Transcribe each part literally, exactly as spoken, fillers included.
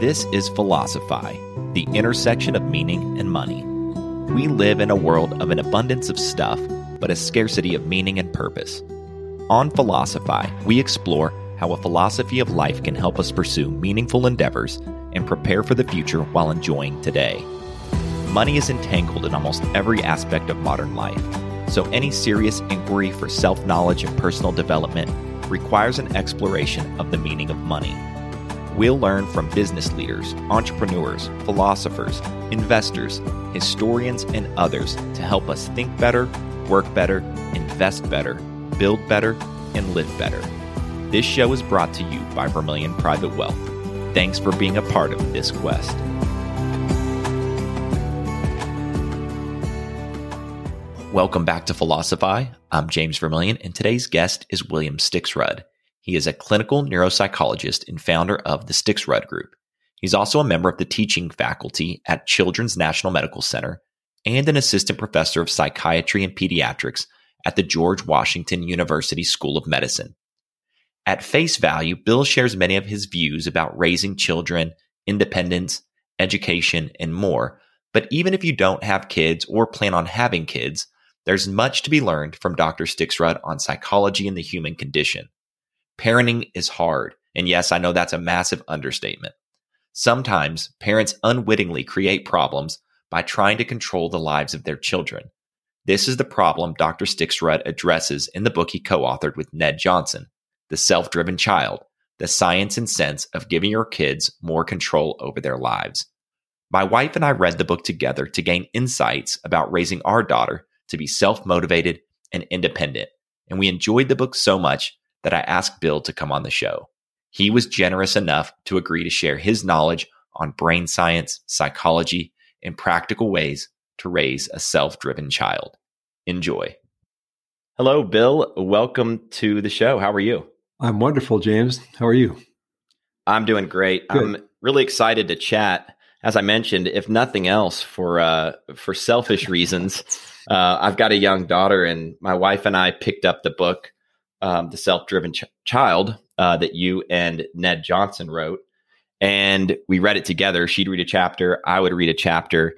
This is Philosophy, the intersection of meaning and money. We live in a world of an abundance of stuff, but a scarcity of meaning and purpose. On Philosophy, we explore how a philosophy of life can help us pursue meaningful endeavors and prepare for the future while enjoying today. Money is entangled in almost every aspect of modern life, so any serious inquiry for self-knowledge and personal development requires an exploration of the meaning of money. We'll learn from business leaders, entrepreneurs, philosophers, investors, historians, and others to help us think better, work better, invest better, build better, and live better. This show is brought to you by Vermilion Private Wealth. Thanks for being a part of this quest. Welcome back to Philosophy. I'm James Vermilion, and today's guest is William Stixrud. He is a clinical neuropsychologist and founder of the Stixrud Group. He's also a member of the teaching faculty at Children's National Medical Center and an assistant professor of psychiatry and pediatrics at the George Washington University School of Medicine. At face value, Bill shares many of his views about raising children, independence, education, and more. But even if you don't have kids or plan on having kids, there's much to be learned from Doctor Stixrud on psychology and the human condition. Parenting is hard, and yes, I know that's a massive understatement. Sometimes parents unwittingly create problems by trying to control the lives of their children. This is the problem Doctor Stixrud addresses in the book he co-authored with Ned Johnson, The Self-Driven Child, The Science and Sense of Giving Your Kids More Control Over Their Lives. My wife and I read the book together to gain insights about raising our daughter to be self-motivated and independent. And we enjoyed the book so much that I asked Bill to come on the show. He was generous enough to agree to share his knowledge on brain science, psychology, and practical ways to raise a self-driven child. Enjoy. Hello, Bill. Welcome to the show. How are you? I'm wonderful, James. How are you? I'm doing great. Good. I'm really excited to chat. As I mentioned, if nothing else, for uh, for selfish reasons, uh, I've got a young daughter, and my wife and I picked up the book, um, The Self-Driven Ch- Child, uh, that you and Ned Johnson wrote, and we read it together. She'd read a chapter, I would read a chapter,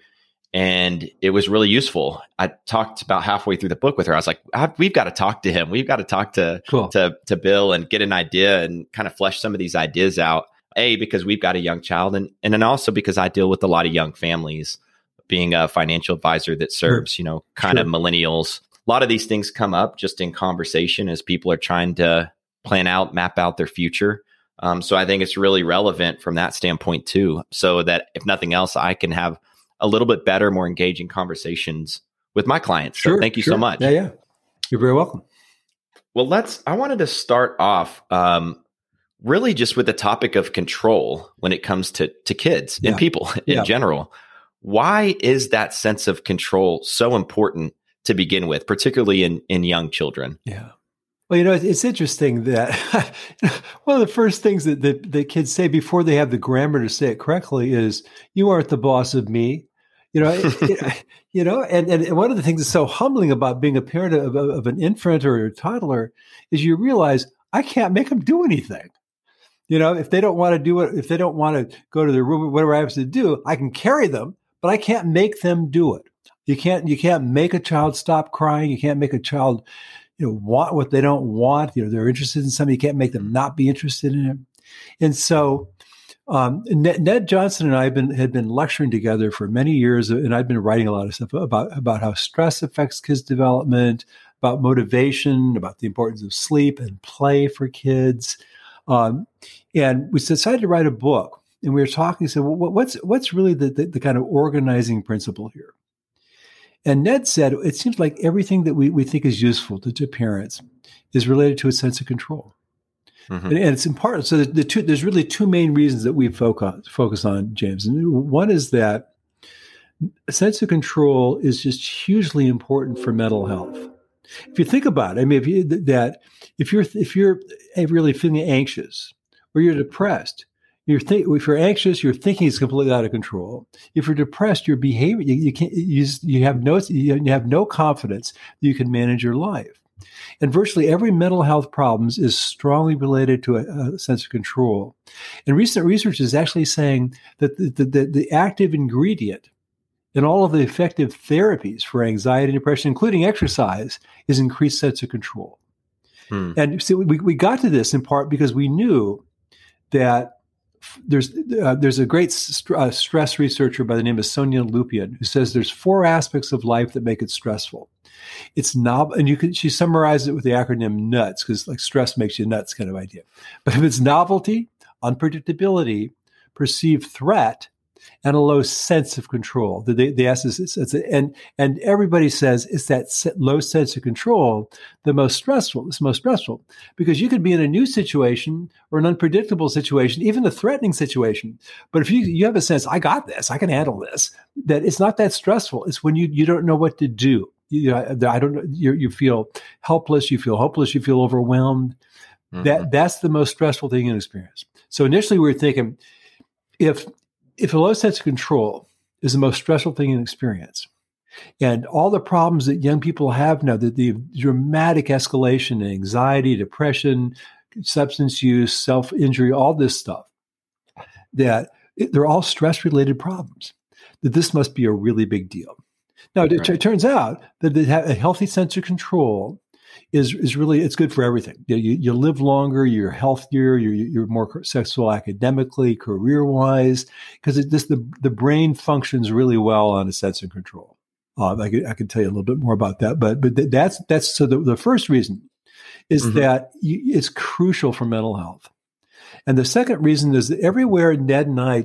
and it was really useful. I talked about halfway through the book with her. I was like, I, we've got to talk to him. We've got to talk to, cool. to to Bill and get an idea and kind of flesh some of these ideas out. A, because we've got a young child, and, and then also because I deal with a lot of young families, being a financial advisor that serves, you know, kind sure. of millennials. A lot of these things come up just in conversation as people are trying to plan out, map out their future. Um, so I think it's really relevant from that standpoint too, so that if nothing else, I can have a little bit better, more engaging conversations with my clients. Sure, so thank you sure. so much. Yeah, yeah. You're very welcome. Well, let's, I wanted to start off, um, really just with the topic of control when it comes to, to kids yeah. and people in yeah. general. Why is that sense of control so important to begin with, particularly in, in young children? Yeah. Well, you know, it's interesting that one of the first things that the, the kids say before they have the grammar to say it correctly is, you aren't the boss of me. You know, it, it, you know, and, and one of the things that's so humbling about being a parent of, of, of an infant or a toddler is you realize, I can't make them do anything. You know, if they don't want to do it, if they don't want to go to their room or whatever I have to do, I can carry them, but I can't make them do it. You can't, you can't make a child stop crying. You can't make a child, you know, want what they don't want. You know, they're interested in something. You can't make them not be interested in it. And so um, Ned, Ned Johnson and I have been, had been lecturing together for many years, and I've been writing a lot of stuff about, about how stress affects kids' development, about motivation, about the importance of sleep and play for kids. Um, and we decided to write a book, and we were talking, said, well, what's, what's really the, the, the kind of organizing principle here? And Ned said, it seems like everything that we, we think is useful to, to parents is related to a sense of control. Mm-hmm. And, and it's important. So the, the two, there's really two main reasons that we focus, focus on, James. And one is that a sense of control is just hugely important for mental health. If you think about it, I mean, if you, that if you're if you're really feeling anxious or you're depressed, you're think, if you're anxious, your thinking is completely out of control. If you're depressed, your behavior you, you can't you, you have no you have no confidence that you can manage your life. And virtually every mental health problems is strongly related to a, a sense of control. And recent research is actually saying that the, the, the active ingredient in all of the effective therapies for anxiety and depression, including exercise, is increased sense of control. Hmm. And so we, we got to this in part because we knew that There's uh, there's a great st- uh, stress researcher by the name of Sonia Lupien who says there's four aspects of life that make it stressful. It's novel, and you can she summarizes it with the acronym NUTS, because like stress makes you nuts kind of idea. But if it's novelty, unpredictability, perceived threat, and a low sense of control, the the, the S is it's, it's a, and and everybody says it's that se- low sense of control the most stressful. It's most stressful because you could be in a new situation or an unpredictable situation, even a threatening situation. But if you you have a sense, I got this, I can handle this, that it's not that stressful. It's when you you don't know what to do. You know, I don't know. You you feel helpless. You feel hopeless. You feel overwhelmed. Mm-hmm. That that's the most stressful thing in experience. So initially we were thinking if. If a low sense of control is the most stressful thing in experience, and all the problems that young people have now, the, the dramatic escalation in anxiety, depression, substance use, self-injury, all this stuff, that it, they're all stress-related problems, that this must be a really big deal. Now, right. it, it turns out that a healthy sense of control is is really, it's good for everything. You, you, you live longer, you're healthier, you're, you're more successful academically, career-wise, because the, the brain functions really well on a sense of control. Uh, I, could, I could tell you a little bit more about that, but but th- that's, that's so the, the first reason is mm-hmm. that you, it's crucial for mental health. And the second reason is that everywhere Ned and I,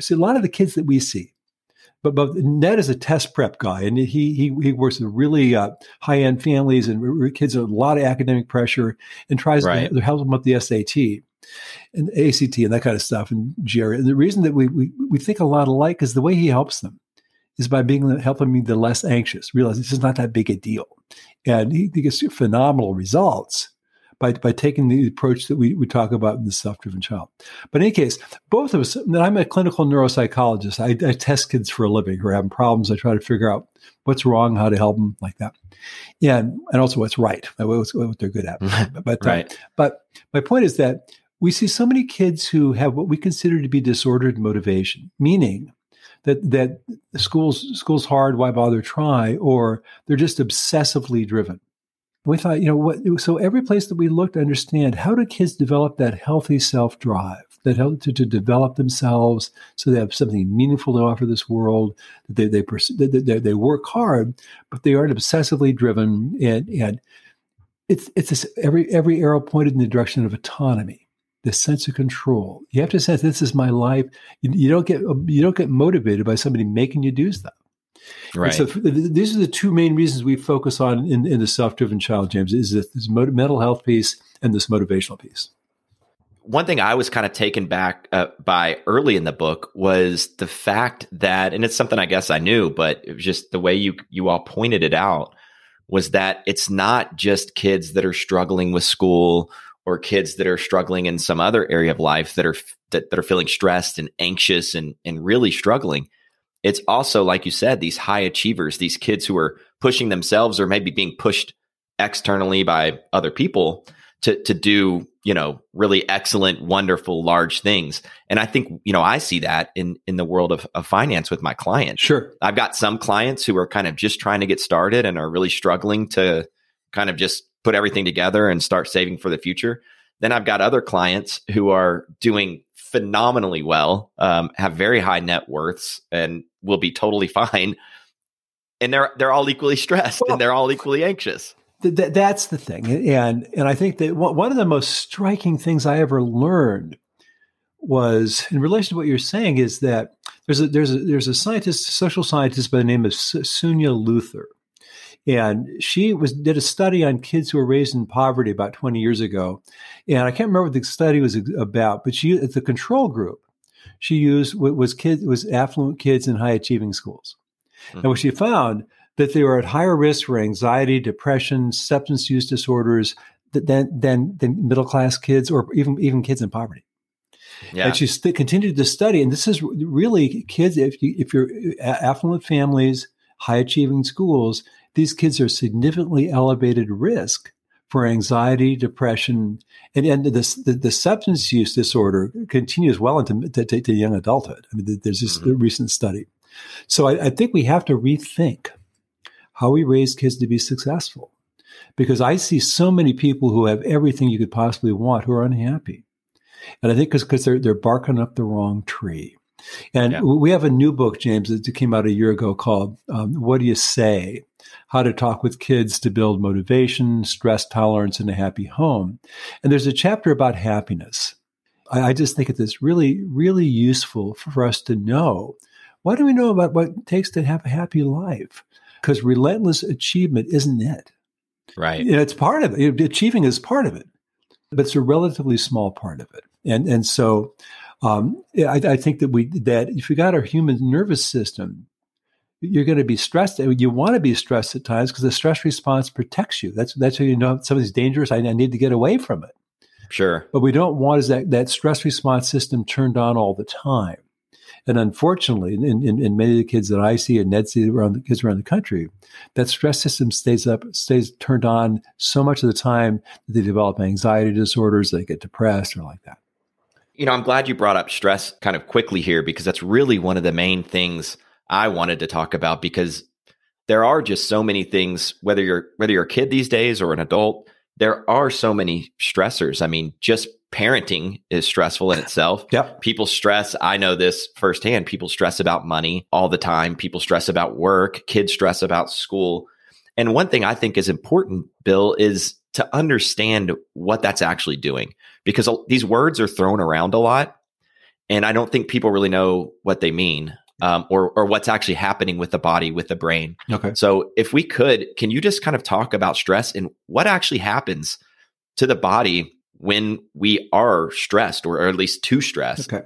see a lot of the kids that we see, But, but Ned is a test prep guy, and he he, he works with really uh, high-end families and kids with a lot of academic pressure and tries right. to help them with the S A T and A C T and that kind of stuff. And Jerry, and the reason that we, we, we think a lot alike is the way he helps them is by being helping me the less anxious, realize this is not that big a deal. And he, he gets phenomenal results by by taking the approach that we, we talk about in The Self-Driven Child. But in any case, both of us, and I'm a clinical neuropsychologist. I, I test kids for a living who are having problems. I try to figure out what's wrong, how to help them, like that. And and also what's right, what's, what they're good at. But, right. uh, but my point is that we see so many kids who have what we consider to be disordered motivation, meaning that that school's, school's hard, why bother try, or they're just obsessively driven. We thought, you know, what? So every place that we looked to understand how do kids develop that healthy self-drive, that help to, to develop themselves so they have something meaningful to offer this world, that they they, pers- they they they work hard, but they aren't obsessively driven, and and it's it's this, every every arrow pointed in the direction of autonomy, the sense of control. You have to sense this is my life. You, you don't get you don't get motivated by somebody making you do stuff. Right. And so these are the two main reasons we focus on in, in The Self-Driven Child, James, is this, this motiv- mental health piece and this motivational piece. One thing I was kind of taken back uh, by early in the book was the fact that, and it's something I guess I knew, but it was just the way you you all pointed it out, was that it's not just kids that are struggling with school or kids that are struggling in some other area of life that are that, that are feeling stressed and anxious and and really struggling. It's also, like you said, these high achievers, these kids who are pushing themselves or maybe being pushed externally by other people to to do, you know, really excellent, wonderful, large things. And I think, you know, I see that in in the world of, of finance with my clients. Sure. I've got some clients who are kind of just trying to get started and are really struggling to kind of just put everything together and start saving for the future. Then I've got other clients who are doing phenomenally well, um, have very high net worths and will be totally fine. And they're, they're all equally stressed well, and they're all equally anxious. Th- th- that's the thing. And, and I think that w- one of the most striking things I ever learned was in relation to what you're saying is that there's a, there's a, there's a scientist, social scientist by the name of Su- Sunia Luther. And she was did a study on kids who were raised in poverty about twenty years ago. And I can't remember what the study was about, but she the control group she used was kids was affluent kids in high-achieving schools. Mm-hmm. And what she found, that they were at higher risk for anxiety, depression, substance use disorders than than, than middle-class kids or even, even kids in poverty. Yeah. And she st- continued to study. And this is really kids, if, you, if you're affluent families, high-achieving schools, these kids are significantly elevated risk for anxiety, depression, and, and the, the, the substance use disorder continues well into to, to, to young adulthood. I mean, there's this mm-hmm. recent study. So I, I think we have to rethink how we raise kids to be successful, because I see so many people who have everything you could possibly want who are unhappy. And I think because they're, they're barking up the wrong tree. And yeah. we have a new book, James, that came out a year ago called um, What Do You Say? How to Talk with Kids to Build Motivation, Stress Tolerance, and a Happy Home. And there's a chapter about happiness. I, I just think it's really, really useful for us to know. What do we know about what it takes to have a happy life? Because relentless achievement isn't it. Right. And it's part of it. Achieving is part of it, but it's a relatively small part of it. And and so um, I, I think that we that if you got our human nervous system, you're going to be stressed. You want to be stressed at times because the stress response protects you. That's that's how you know something's dangerous. I, I need to get away from it. Sure. But we don't want is that, that stress response system turned on all the time. And unfortunately, in, in, in many of the kids that I see and Ned see around the kids around the country, that stress system stays up, stays turned on so much of the time that they develop anxiety disorders, they get depressed or like that. You know, I'm glad you brought up stress kind of quickly here, because that's really one of the main things I wanted to talk about, because there are just so many things, whether you're whether you're a kid these days or an adult, there are so many stressors. I mean, just parenting is stressful in itself. Yep. People stress. I know this firsthand. People stress about money all the time. People stress about work. Kids stress about school. And one thing I think is important, Bill, is to understand what that's actually doing, because these words are thrown around a lot. And I don't think people really know what they mean um, or, or what's actually happening with the body, with the brain. Okay. So if we could, can you just kind of talk about stress and what actually happens to the body when we are stressed, or at least too stressed? Okay.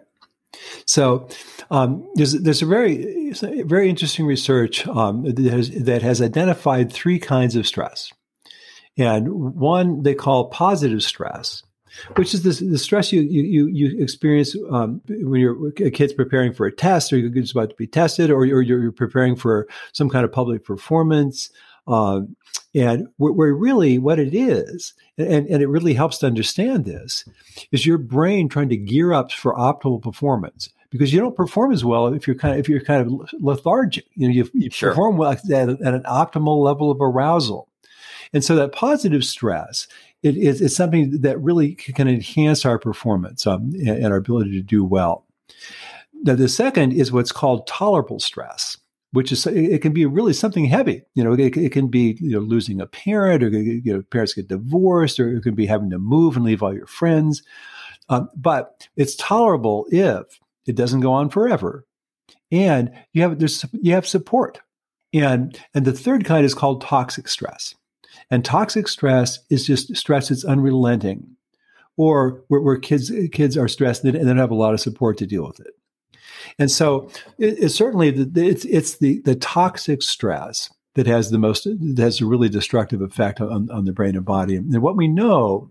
So um, there's there's a very very interesting research um, that, has, that has identified three kinds of stress, and one they call positive stress, which is this, the stress you you you experience um, when you're a kid's preparing for a test, or you're just about to be tested, or you're, you're preparing for some kind of public performance. Um, and where, where really what it is, and, and it really helps to understand this, is your brain trying to gear up for optimal performance, because you don't perform as well if you're kind of, if you're kind of lethargic. You know, you, you sure. perform well at, at an optimal level of arousal. And so that positive stress, it is it, something that really can enhance our performance um, and, and our ability to do well. Now, the second is what's called tolerable stress, which is, it can be really something heavy. You know, it, it can be, you know, losing a parent, or, you know, parents get divorced, or it can be having to move and leave all your friends. Um, but it's tolerable if it doesn't go on forever, and you have there's you have support. And and the third kind is called toxic stress, and toxic stress is just stress that's unrelenting, or where, where kids kids are stressed and they don't have a lot of support to deal with it. And so it, it's certainly the, it's it's the, the toxic stress that has the most that has a really destructive effect on, on the brain and body. And what we know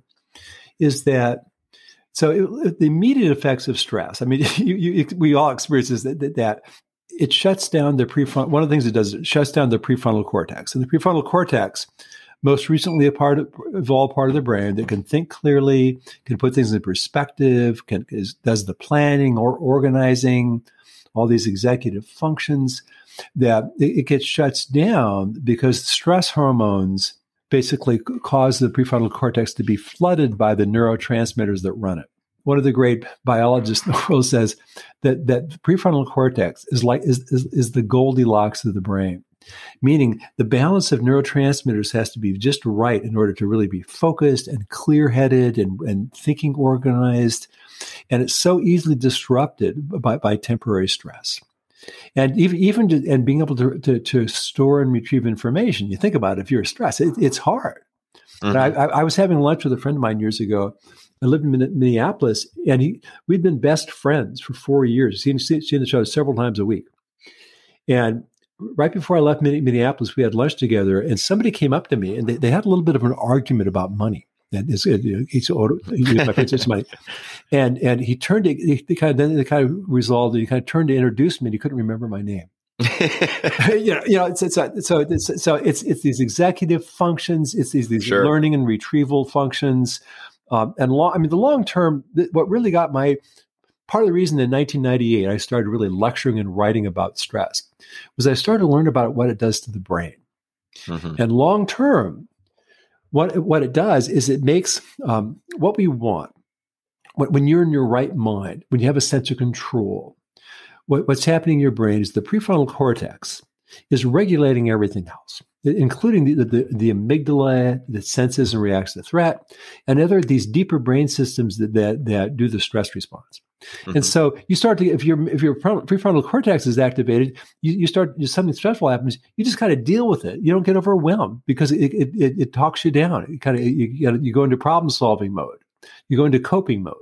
is that so it, the immediate effects of stress. I mean, you, you, we all experience this, that, that it shuts down the prefrontal. One of the things it does is it shuts down the prefrontal cortex. And the prefrontal cortex, most recently a part of, of all part of the brain that can think clearly, can put things in perspective, can is, does the planning or organizing, all these executive functions, that it, it gets shuts down because stress hormones basically cause the prefrontal cortex to be flooded by the neurotransmitters that run it. One of the great biologists in the world says that that prefrontal cortex is like is is, is the Goldilocks of the brain. Meaning the balance of neurotransmitters has to be just right in order to really be focused and clear-headed and, and thinking organized. And it's so easily disrupted by, by temporary stress. And even, even to, and being able to, to, to store and retrieve information, you think about it, if you're stressed, it, it's hard. Mm-hmm. And I, I was having lunch with a friend of mine years ago. I lived in Minneapolis, and he, we'd been best friends for four years. He'd seen, seen the show several times a week. And right before I left Minneapolis, we had lunch together, and somebody came up to me, and they, they had a little bit of an argument about money. And it's, it's, it's my friend's money, and and he turned to, he kind of then they kind of resolved, and he kind of turned to introduce me, and he couldn't remember my name. you know, you know, it's, it's, it's, so it's, so it's, it's these executive functions, it's these, these sure. learning and retrieval functions. Um, and long, I mean, the long term, th- what really got my, part of the reason in nineteen ninety-eight, I started really lecturing and writing about stress was I started to learn about what it does to the brain. Mm-hmm. And long term, what, what it does is it makes um, what we want. When you're in your right mind, when you have a sense of control, what, what's happening in your brain is the prefrontal cortex is regulating everything else, including the, the, the amygdala that senses and reacts to threat, and other these deeper brain systems that that, that do the stress response. Mm-hmm. And so you start to, if your if your prefrontal cortex is activated, you, you start, something stressful happens, you just kind of deal with it. You don't get overwhelmed because it it, it, it talks you down. It kind of you, you go into problem solving mode. You go into coping mode.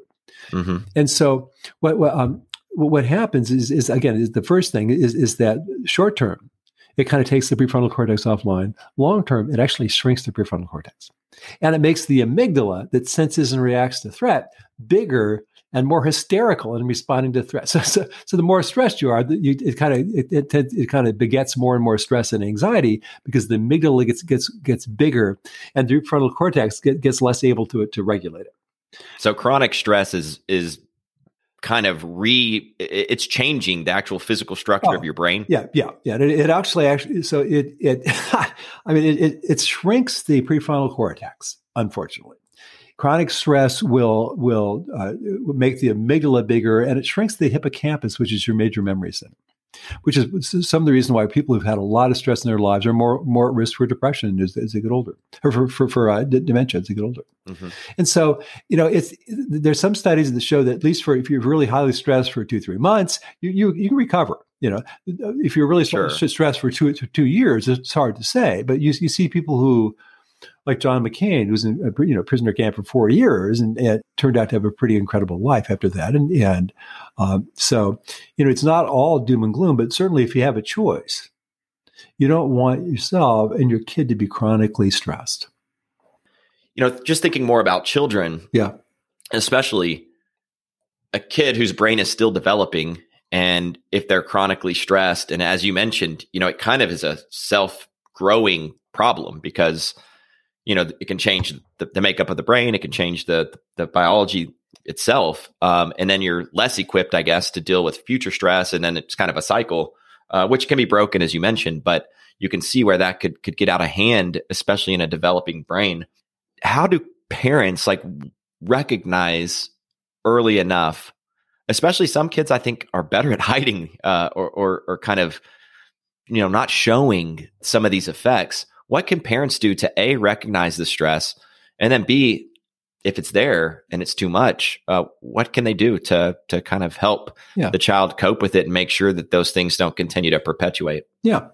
Mm-hmm. And so what what, um, what happens is, is again, is the first thing is, is that short term, it kind of takes the prefrontal cortex offline. Long term, it actually shrinks the prefrontal cortex. And it makes the amygdala that senses and reacts to threat bigger and more hysterical in responding to threat. So, so, so the more stressed you are, you, it kind of it, it, it kind of begets more and more stress and anxiety because the amygdala gets gets gets bigger and the prefrontal cortex get, gets less able to to regulate it. So chronic stress is is kind of re it's changing the actual physical structure oh, of your brain. Yeah, yeah, yeah. It, it actually actually so it it I mean it, it it shrinks the prefrontal cortex. Unfortunately, chronic stress will will uh, make the amygdala bigger, and it shrinks the hippocampus, which is your major memory center. Which is some of the reason why people who've had a lot of stress in their lives are more more at risk for depression as, as they get older, or for for, for uh, d- dementia as they get older. Mm-hmm. And so, you know, it's there's some studies that show that at least for if you're really highly stressed for two three months, you you, you can recover. You know, if you're really sure. stressed for two two years, it's hard to say. But you you see people who, like John McCain, who was in a you know prisoner camp for four years and, and turned out to have a pretty incredible life after that. And and um, so, you know, it's not all doom and gloom, but certainly if you have a choice, you don't want yourself and your kid to be chronically stressed. You know, just thinking more about children, yeah, especially a kid whose brain is still developing, and if they're chronically stressed, and as you mentioned, you know, it kind of is a self-growing problem because you know, it can change the, the makeup of the brain. It can change the the biology itself. Um, and then you're less equipped, I guess, to deal with future stress. And then it's kind of a cycle, uh, which can be broken, as you mentioned. But you can see where that could could get out of hand, especially in a developing brain. How do parents like recognize early enough, especially some kids I think are better at hiding uh, or, or or kind of, you know, not showing some of these effects? What can parents do to A, recognize the stress, and then B, if it's there and it's too much, uh, what can they do to to kind of help yeah. the child cope with it and make sure that those things don't continue to perpetuate? Yeah,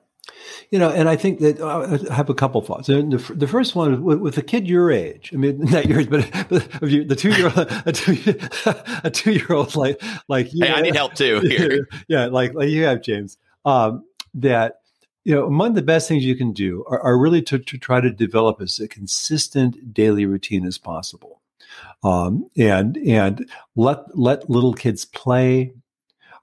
you know, and I think that uh, I have a couple thoughts. And the, the first one, with, with a kid your age, I mean, not yours, but, but the two year old, a two a two year old like like you, hey, I need help too here. yeah, like like you have James, um, that. You know, among the best things you can do are, are really to, to try to develop as a consistent daily routine as possible, um, and and let let little kids play.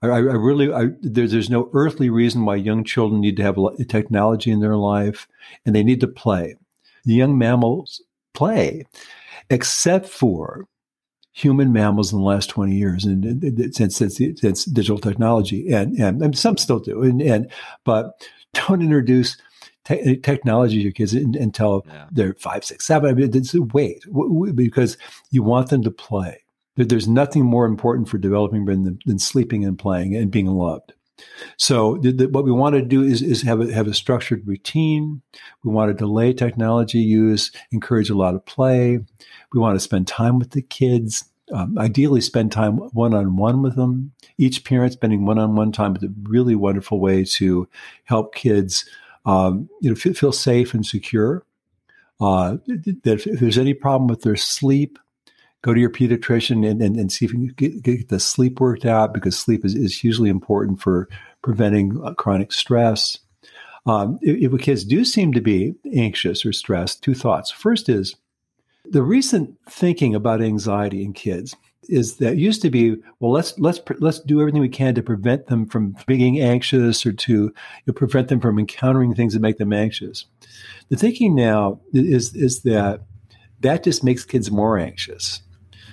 I, I really I, there, there's no earthly reason why young children need to have technology in their life, and they need to play. The young mammals play, except for human mammals in the last twenty years, and, and since since since digital technology, and and, and some still do, and and but. Don't introduce te- technology to your kids until yeah. they're five, six, seven. I mean, it's wait w- w- because you want them to play. There, there's nothing more important for developing brain than, than sleeping and playing and being loved. So the, the, what we want to do is, is have a, have a structured routine. We want to delay technology use, encourage a lot of play. We want to spend time with the kids. Um, ideally spend time one-on-one with them, each parent spending one-on-one time is a really wonderful way to help kids um, you know, f- feel safe and secure. Uh, that if, if there's any problem with their sleep, go to your pediatrician and, and, and see if you can get, get the sleep worked out because sleep is, is hugely important for preventing uh, chronic stress. Um, if, if kids do seem to be anxious or stressed, two thoughts. First is, the recent thinking about anxiety in kids is that used to be, well, let's let's let's do everything we can to prevent them from being anxious or to you know, prevent them from encountering things that make them anxious. The thinking now is is that that just makes kids more anxious.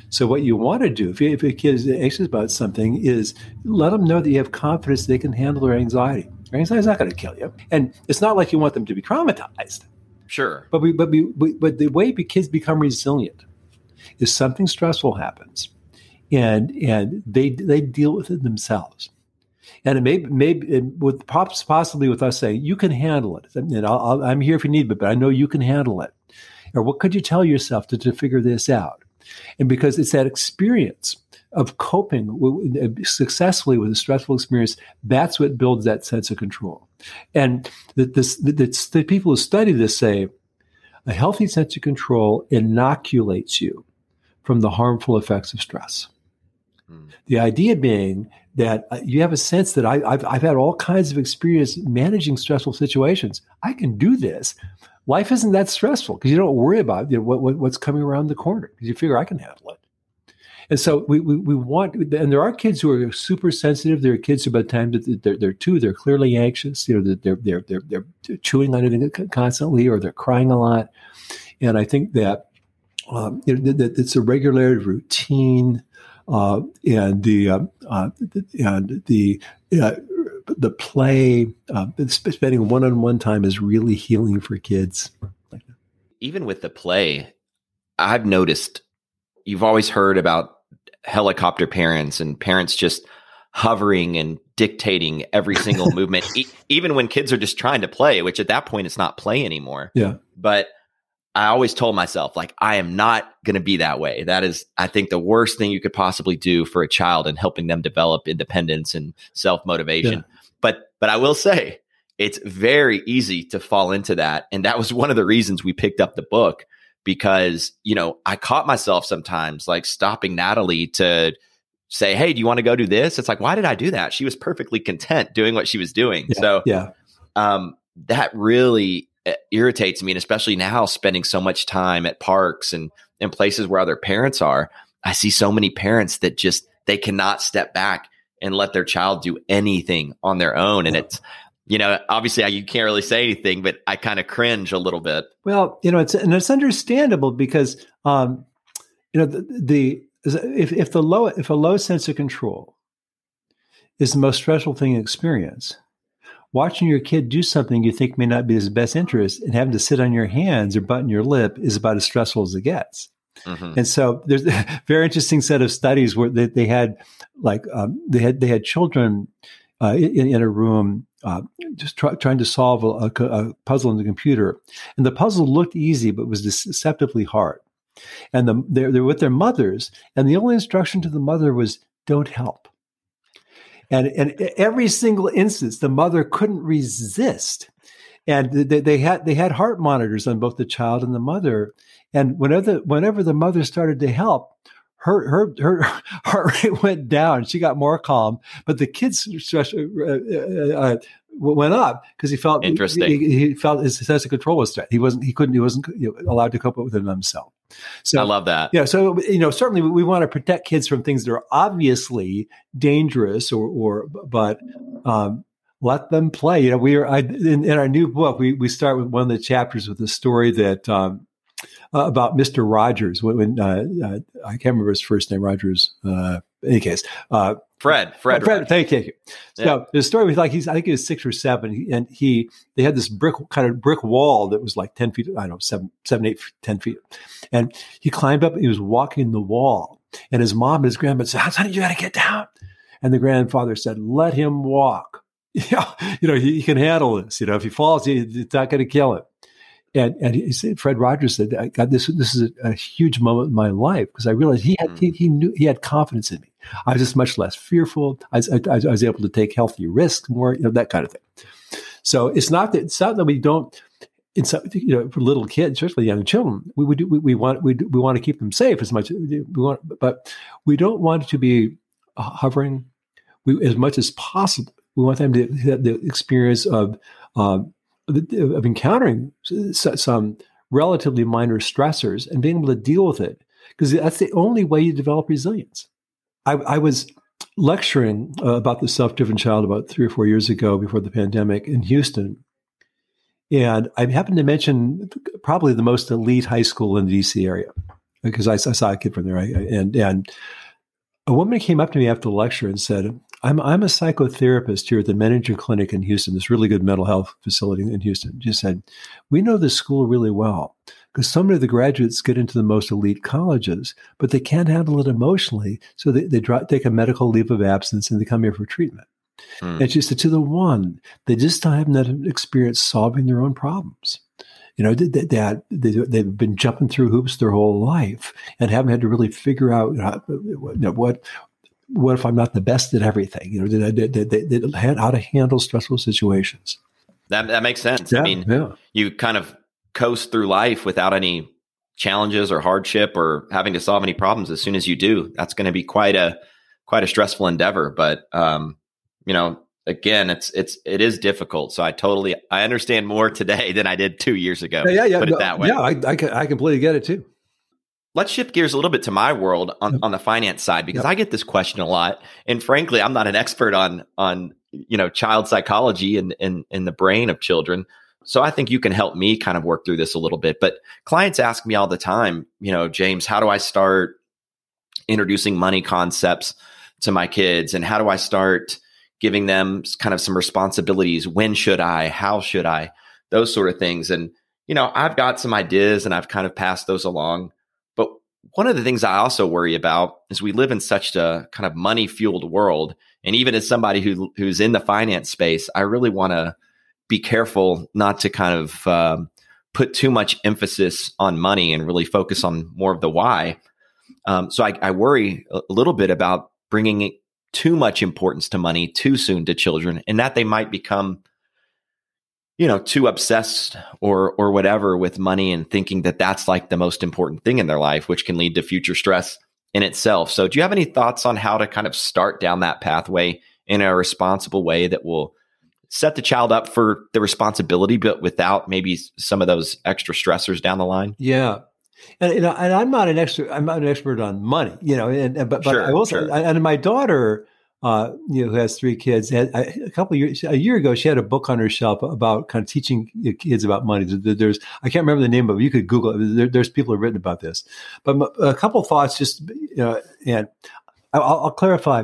So what you want to do, if, you, if a kid is anxious about something, is let them know that you have confidence they can handle their anxiety. Their anxiety's not going to kill you, and it's not like you want them to be traumatized. Sure, but we, but we, but the way kids become resilient is something stressful happens, and and they they deal with it themselves. And it may, maybe with possibly with us saying, you can handle it. And I'll, I'll, I'm here if you need me, but I know you can handle it. Or what could you tell yourself to, to figure this out? And because it's that experience of coping with, successfully with a stressful experience, that's what builds that sense of control. And the, this, the, the, the people who study this say, a healthy sense of control inoculates you from the harmful effects of stress. Mm. The idea being that you have a sense that I, I've, I've had all kinds of experience managing stressful situations. I can do this. Life isn't that stressful because you don't worry about you know, what, what, what's coming around the corner because you figure I can handle it. And so we, we we want, and there are kids who are super sensitive. There are kids who, by the time that they're, they're two, they're clearly anxious. You know, they're they're they're they're chewing on it constantly, or they're crying a lot. And I think that um, you know, that it's a regular routine, uh, and the uh, uh, and the uh, the play, uh, spending one-on-one time is really healing for kids. Even with the play, I've noticed. You've always heard about helicopter parents and parents just hovering and dictating every single movement, e- even when kids are just trying to play, which at that point, it's not play anymore. Yeah. But I always told myself, like, I am not going to be that way. That is, I think, the worst thing you could possibly do for a child and helping them develop independence and self-motivation. Yeah. But, but I will say it's very easy to fall into that. And that was one of the reasons we picked up the book. Because, you know, I caught myself sometimes like stopping Natalie to say, hey, do you want to go do this? It's like, why did I do that? She was perfectly content doing what she was doing. Yeah, so yeah. Um, that really irritates me. And especially now spending so much time at parks and, and places where other parents are, I see so many parents that just, they cannot step back and let their child do anything on their own. And yeah. it's, You know, obviously, I, you can't really say anything, but I kind of cringe a little bit. Well, you know, it's and it's understandable because, um, you know, the, the if if the low if a low sense of control is the most stressful thing to experience, watching your kid do something you think may not be his best interest and having to sit on your hands or button your lip is about as stressful as it gets. Mm-hmm. And so there's a very interesting set of studies where they, they had like um, they had they had children uh, in, in a room. Uh, just try, trying to solve a, a, a puzzle on the computer. And the puzzle looked easy, but was deceptively hard. And the, they're, they're with their mothers. And the only instruction to the mother was, don't help. And, and every single instance, the mother couldn't resist. And they, they had they had heart monitors on both the child and the mother. And whenever, whenever the mother started to help, Her, her her heart rate went down. She got more calm, but the kid's stress uh, uh, went up because he felt interesting. He, he felt his sense of control was threatened. He wasn't. He couldn't. He wasn't you know, allowed to cope with it himself. So I love that. Yeah. So you know, certainly we want to protect kids from things that are obviously dangerous, or or but um, let them play. You know, we are I, in, in our new book. We we start with one of the chapters with a story that. Um, Uh, about Mister Rogers, when, when uh, uh, I can't remember his first name, Rogers. Uh, in any case, uh, Fred, Fred, oh, Fred. Thank you. So yeah. The story was like he's, I think he was six or seven, and he they had this brick kind of brick wall that was like ten feet. I don't know, seven, seven, eight, ten feet, and he climbed up. He was walking the wall, and his mom and his grandma said, "How did you got to get down?" And the grandfather said, "Let him walk. Yeah, you know he, he can handle this. You know if he falls, he, it's not going to kill him." And, and he said, Fred Rogers said, I got this, this is a, a huge moment in my life because I realized he had, mm. he, he knew he had confidence in me. I was just much less fearful. I, I, I was able to take healthy risks more, you know, that kind of thing. So it's not that, it's not that we don't, it's, you know, for little kids, especially young children, we would, we, we want, we, we want to keep them safe as much as we want, but we don't want to be hovering we, as much as possible. We want them to have the experience of, um, of encountering some relatively minor stressors and being able to deal with it because that's the only way you develop resilience. I, I was lecturing uh, about the self-driven child about three or four years ago before the pandemic in Houston. And I happened to mention probably the most elite high school in the D C area, because I, I saw a kid from there. I, and and a woman came up to me after the lecture and said, I'm I'm a psychotherapist here at the Menninger Clinic in Houston, this really good mental health facility in Houston. She said, we know this school really well because so many of the graduates get into the most elite colleges, but they can't handle it emotionally. So they, they drop, take a medical leave of absence and they come here for treatment. Hmm. And she said, to the one, they just haven't had experience solving their own problems. You know, that they, they, they've been jumping through hoops their whole life and haven't had to really figure out how, you know, what what if I'm not the best at everything? You know, did I, did, did, did, did, how to handle stressful situations. That that makes sense. Yeah, I mean, yeah. You kind of coast through life without any challenges or hardship or having to solve any problems. As soon as you do, that's going to be quite a quite a stressful endeavor. But um, you know, again, it's it's it is difficult. So I totally I understand more today than I did two years ago. Yeah, yeah, yeah. Put it that way. Yeah, I I, I completely get it too. Let's shift gears a little bit to my world on, on the finance side, because yep. I get this question a lot. And frankly, I'm not an expert on, on you know, child psychology and, and, and the brain of children. So I think you can help me kind of work through this a little bit. But clients ask me all the time, you know, James, how do I start introducing money concepts to my kids? And how do I start giving them kind of some responsibilities? When should I? How should I? Those sort of things. And, you know, I've got some ideas and I've kind of passed those along. One of the things I also worry about is we live in such a kind of money-fueled world. And even as somebody who who's in the finance space, I really want to be careful not to kind of um, put too much emphasis on money and really focus on more of the why. Um, so I, I worry a little bit about bringing too much importance to money too soon to children, and that they might become, you know, too obsessed or or whatever with money and thinking that that's like the most important thing in their life, which can lead to future stress in itself. So do you have any thoughts on how to kind of start down that pathway in a responsible way that will set the child up for the responsibility, but without maybe some of those extra stressors down the line? Yeah. And, and, and I'm not an expert, I'm not an expert on money, you know, and, and but, but sure, I will sure. say, and my daughter, Uh, you know, who has three kids, had, a couple of years, a year ago, she had a book on her shelf about kind of teaching kids about money. There's, I can't remember the name of it. You could Google it. There, there's people who have written about this. But a couple of thoughts, just, you know, and I'll, I'll clarify.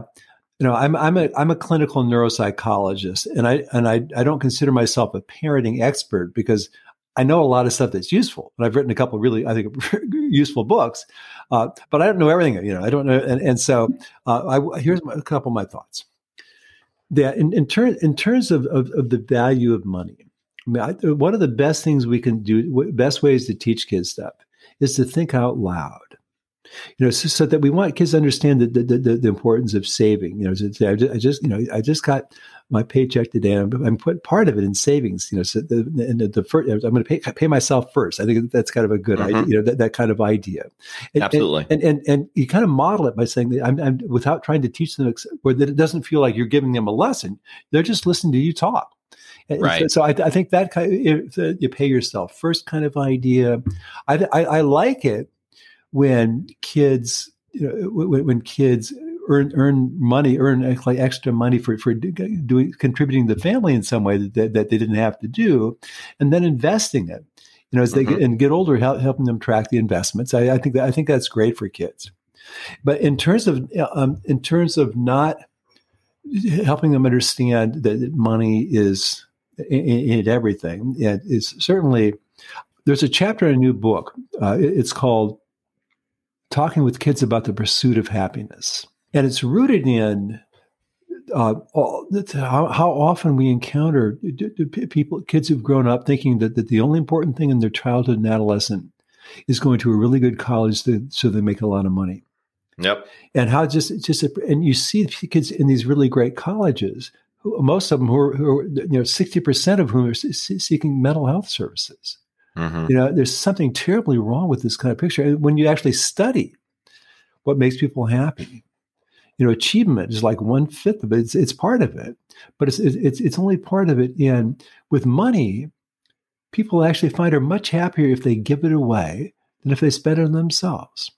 You know, I'm I'm a I'm a clinical neuropsychologist, and I and I I don't consider myself a parenting expert because I know a lot of stuff that's useful, and I've written a couple of really, I think, useful books, uh, but I don't know everything. You know, I don't know, and, and so uh, I, here's my, a couple of my thoughts. That in, in, ter- in terms of, of, of the value of money, I mean, I, one of the best things we can do, w- best ways to teach kids stuff, is to think out loud. You know, so, so that we want kids to understand the the, the, the importance of saving. You know, so, so I, just, I just, you know, I just got my paycheck today. I'm, I'm putting part of it in savings. You know, so the, and the, the first, I'm going to pay, pay myself first. I think that's kind of a good mm-hmm. idea. You know, that, that kind of idea. And, Absolutely. And, and and and you kind of model it by saying that I'm, I'm without trying to teach them, or that it doesn't feel like you're giving them a lesson. They're just listening to you talk. And right. So, so I, I think that kind of, if you pay yourself first kind of idea. I I, I like it. When kids, you know, when, when kids earn earn money, earn like extra money for for doing contributing to the family in some way that that they didn't have to do, and then investing it, you know, as they mm-hmm. get, and get older, help, helping them track the investments. I, I think that I think that's great for kids. But in terms of um, in terms of not helping them understand that money is in, in everything, it is certainly. There's a chapter in a new book. Uh, it, it's called Talking with Kids About the Pursuit of Happiness. And it's rooted in uh, all, how, how often we encounter d- d- people, kids who've grown up thinking that, that the only important thing in their childhood and adolescent is going to a really good college to, so they make a lot of money. Yep. And how just, just and you see kids in these really great colleges, who, most of them who are, who are, you know, sixty percent of whom are seeking mental health services. Mm-hmm. You know, there's something terribly wrong with this kind of picture. When you actually study what makes people happy, you know, achievement is like one fifth of it. It's, it's part of it, but it's it's it's only part of it. And with money, people actually find are much happier if they give it away than if they spend it on themselves.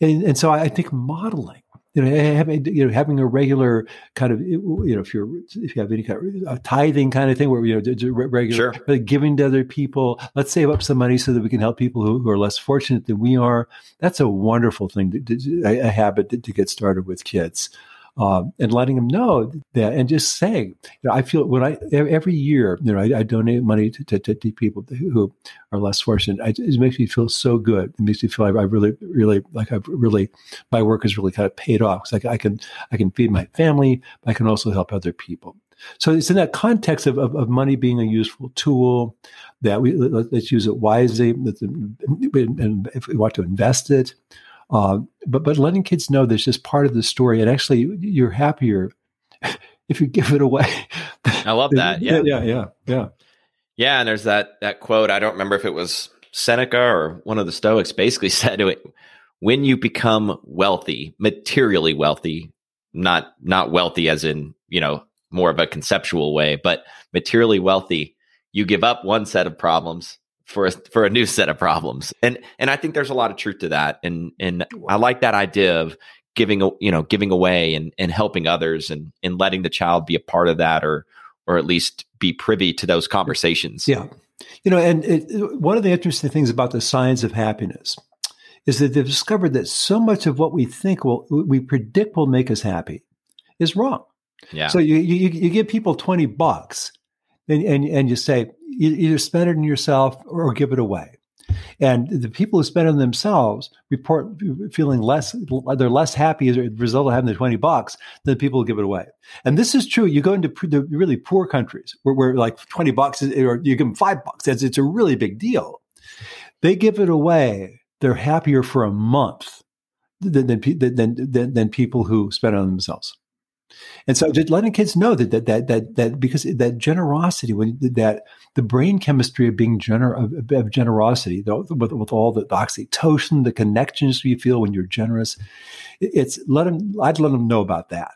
And, and so I think modeling, you know, having, you know, having a regular kind of, you know, if you're, if you have any kind of a tithing kind of thing where, you know, regular sure. giving to other people, let's save up some money so that we can help people who, who are less fortunate than we are. That's a wonderful thing, to, to, a habit to, to get started with kids. Um, and letting them know that, and just saying, you know, I feel when I every year, you know, I, I donate money to, to, to people who are less fortunate. I, it makes me feel so good. It makes me feel like I really, really, like I've really, my work has really kind of paid off. It's like I can, I can feed my family, but I can also help other people. So it's in that context of, of, of money being a useful tool that we let, let's use it wisely, and if we want to invest it. Uh, but but letting kids know that's just part of the story, and actually you're happier if you give it away. I love that. Yeah, yeah, yeah, yeah. Yeah, and there's that that quote. I don't remember if it was Seneca or one of the Stoics. Basically said, "When you become wealthy, materially wealthy, not not wealthy as in, you know, more of a conceptual way, but materially wealthy, you give up one set of problems." For a, for a new set of problems. And and I think there's a lot of truth to that. And and I like that idea of giving, you know, giving away and, and helping others and, and letting the child be a part of that, or or at least be privy to those conversations. Yeah. You know, and it, one of the interesting things about the science of happiness is that they've discovered that so much of what we think will, we predict will make us happy is wrong. Yeah. So you you, you give people twenty bucks and and, and you say, either spend it on yourself or give it away. And the people who spend it on themselves report feeling less, they're less happy as a result of having the twenty bucks than people who give it away. And this is true. You go into the really poor countries where, where like twenty bucks is, or you give them five bucks. It's, it's a really big deal. They give it away. They're happier for a month than, than, than, than, than people who spend it on themselves. And so just letting kids know that, that, that, that, that, because that generosity, when that the brain chemistry of being gener- of, of generosity, the, with, with all the, the oxytocin, the connections you feel when you're generous, it's let them, I'd let them know about that.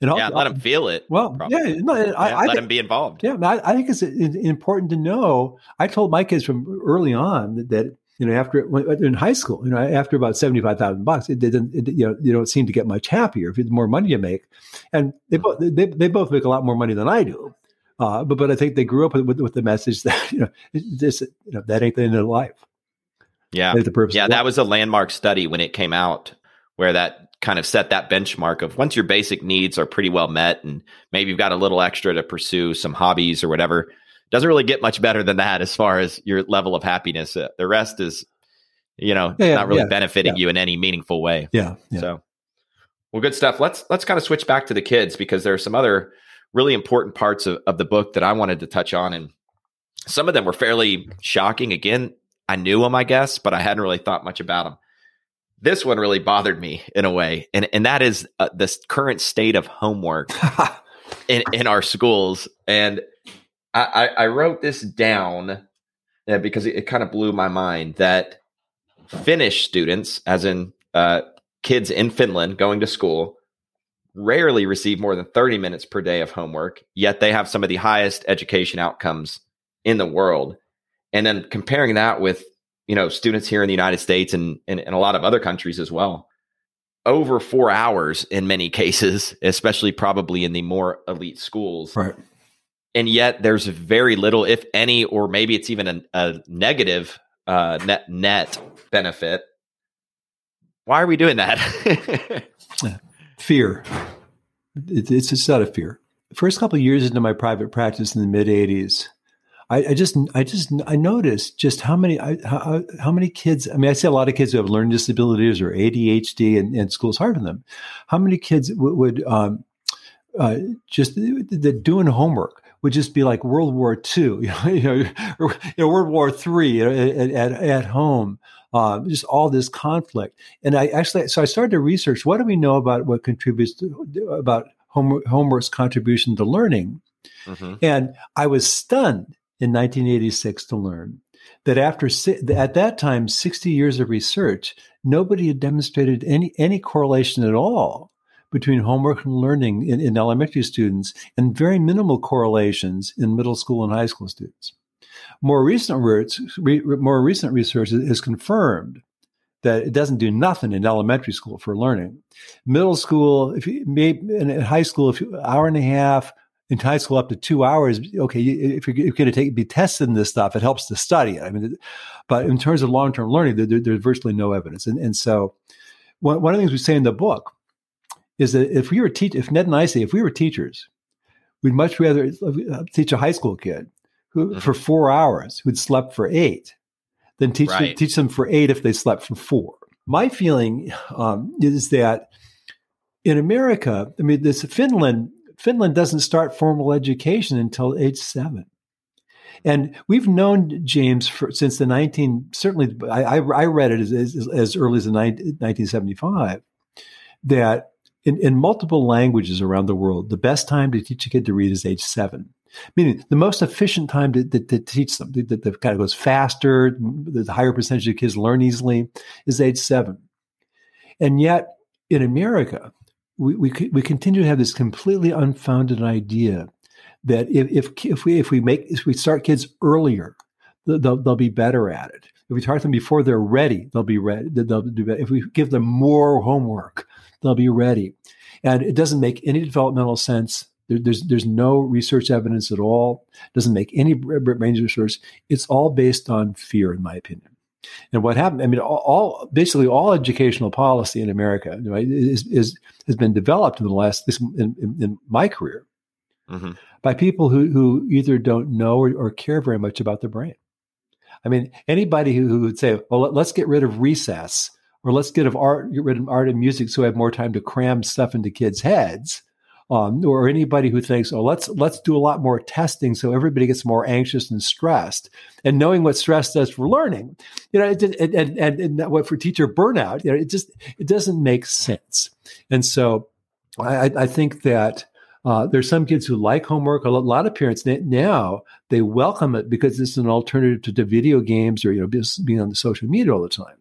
And yeah, I'll, let I'll, them feel it. Well, probably. yeah, no, I, yeah I, let I, them be involved. Yeah. I, I think it's important to know. I told my kids from early on that, that you know, after in high school, you know, after about seventy-five thousand bucks, it didn't. It, you know, you don't seem to get much happier if it's more money you make, and they both they, they both make a lot more money than I do, uh, but but I think they grew up with with the message that you know this you know that ain't the end of life. Yeah, the purpose yeah, that was a landmark study when it came out, where that kind of set that benchmark of once your basic needs are pretty well met, and maybe you've got a little extra to pursue some hobbies or whatever. Doesn't really get much better than that as far as your level of happiness. Uh, the rest is, you know, yeah, not really yeah, benefiting yeah. you in any meaningful way. Yeah, yeah. So, well, good stuff. Let's let's kind of switch back to the kids, because there are some other really important parts of, of the book that I wanted to touch on, and some of them were fairly shocking. Again, I knew them, I guess, but I hadn't really thought much about them. This one really bothered me in a way, and and that is uh, the current state of homework in in our schools. And I, I wrote this down uh, because it, it kind of blew my mind that Finnish students, as in uh, kids in Finland going to school, rarely receive more than thirty minutes per day of homework, yet they have some of the highest education outcomes in the world. And then comparing that with, you know, students here in the United States and, and, and a lot of other countries as well, over four hours in many cases, especially probably in the more elite schools. Right. And yet there's very little, if any, or maybe it's even a, a negative uh, net, net benefit. Why are we doing that? Fear. It, it's just out of fear. First couple of years into my private practice in the mid eighties, I, I just, I just, I noticed just how many, I, how, how many kids, I mean, I see a lot of kids who have learning disabilities or A D H D, and, and school's hard on them. How many kids w- would um, uh, just, they're doing homework. Would just be like World War Two, you know, you know, or, you know World War Three, you know, at, at at home, uh, just all this conflict. And I actually, so I started to research what do we know about what contributes to, about home, homework's contribution to learning. Mm-hmm. And I was stunned in nineteen eighty-six to learn that after at that time sixty years of research, nobody had demonstrated any any correlation at all between homework and learning in, in elementary students, and very minimal correlations in middle school and high school students. More recent, re, more recent research has confirmed that it doesn't do nothing in elementary school for learning. Middle school, if you maybe in high school, if you, hour and a half, in high school up to two hours. Okay, if you're, you're going to take, be tested in this stuff, it helps to study it. I mean, but in terms of long-term learning, there, there's virtually no evidence. And and so, one one of the things we say in the book is that if we were teach, if Ned and I say, if we were teachers, we'd much rather teach a high school kid who mm-hmm. for four hours who'd slept for eight, than teach right. them, teach them for eight if they slept for four. My feeling um, is that in America, I mean, this Finland. Finland doesn't start formal education until age seven. And we've known James for, since the nineteen, certainly I, I read it as, as, as early as the nineteen seventy-five, that in, in multiple languages around the world, the best time to teach a kid to read is age seven. Meaning the most efficient time to, to, to teach them, that the, the kind of goes faster, the higher percentage of kids learn easily, is age seven. And yet in America, We, we we continue to have this completely unfounded idea that if if, if we if we make if we start kids earlier, they'll they'll be better at it. If we start them before they're ready, they'll be ready. They'll do better. If we give them more homework, they'll be ready. And it doesn't make any developmental sense. There, there's there's no research evidence at all. It doesn't make any brain research. It's all based on fear, in my opinion. And what happened? I mean, all basically all educational policy in America, right, is, is has been developed in the last in, in, in my career mm-hmm. by people who, who either don't know or, or care very much about the brain. I mean, anybody who, who would say, "Well, let's get rid of recess, or let's get of art, get rid of art and music, so we have more time to cram stuff into kids' heads," um, or anybody who thinks, "Oh, let's let's do a lot more testing, so everybody gets more anxious and stressed," and knowing what stress does for learning. You know, it, it, and, and, and what for teacher burnout, you know, it just, it doesn't make sense. And so I, I think that uh, there's some kids who like homework. A lot of parents now, they welcome it because it's an alternative to, to video games or, you know, just being on the social media all the time.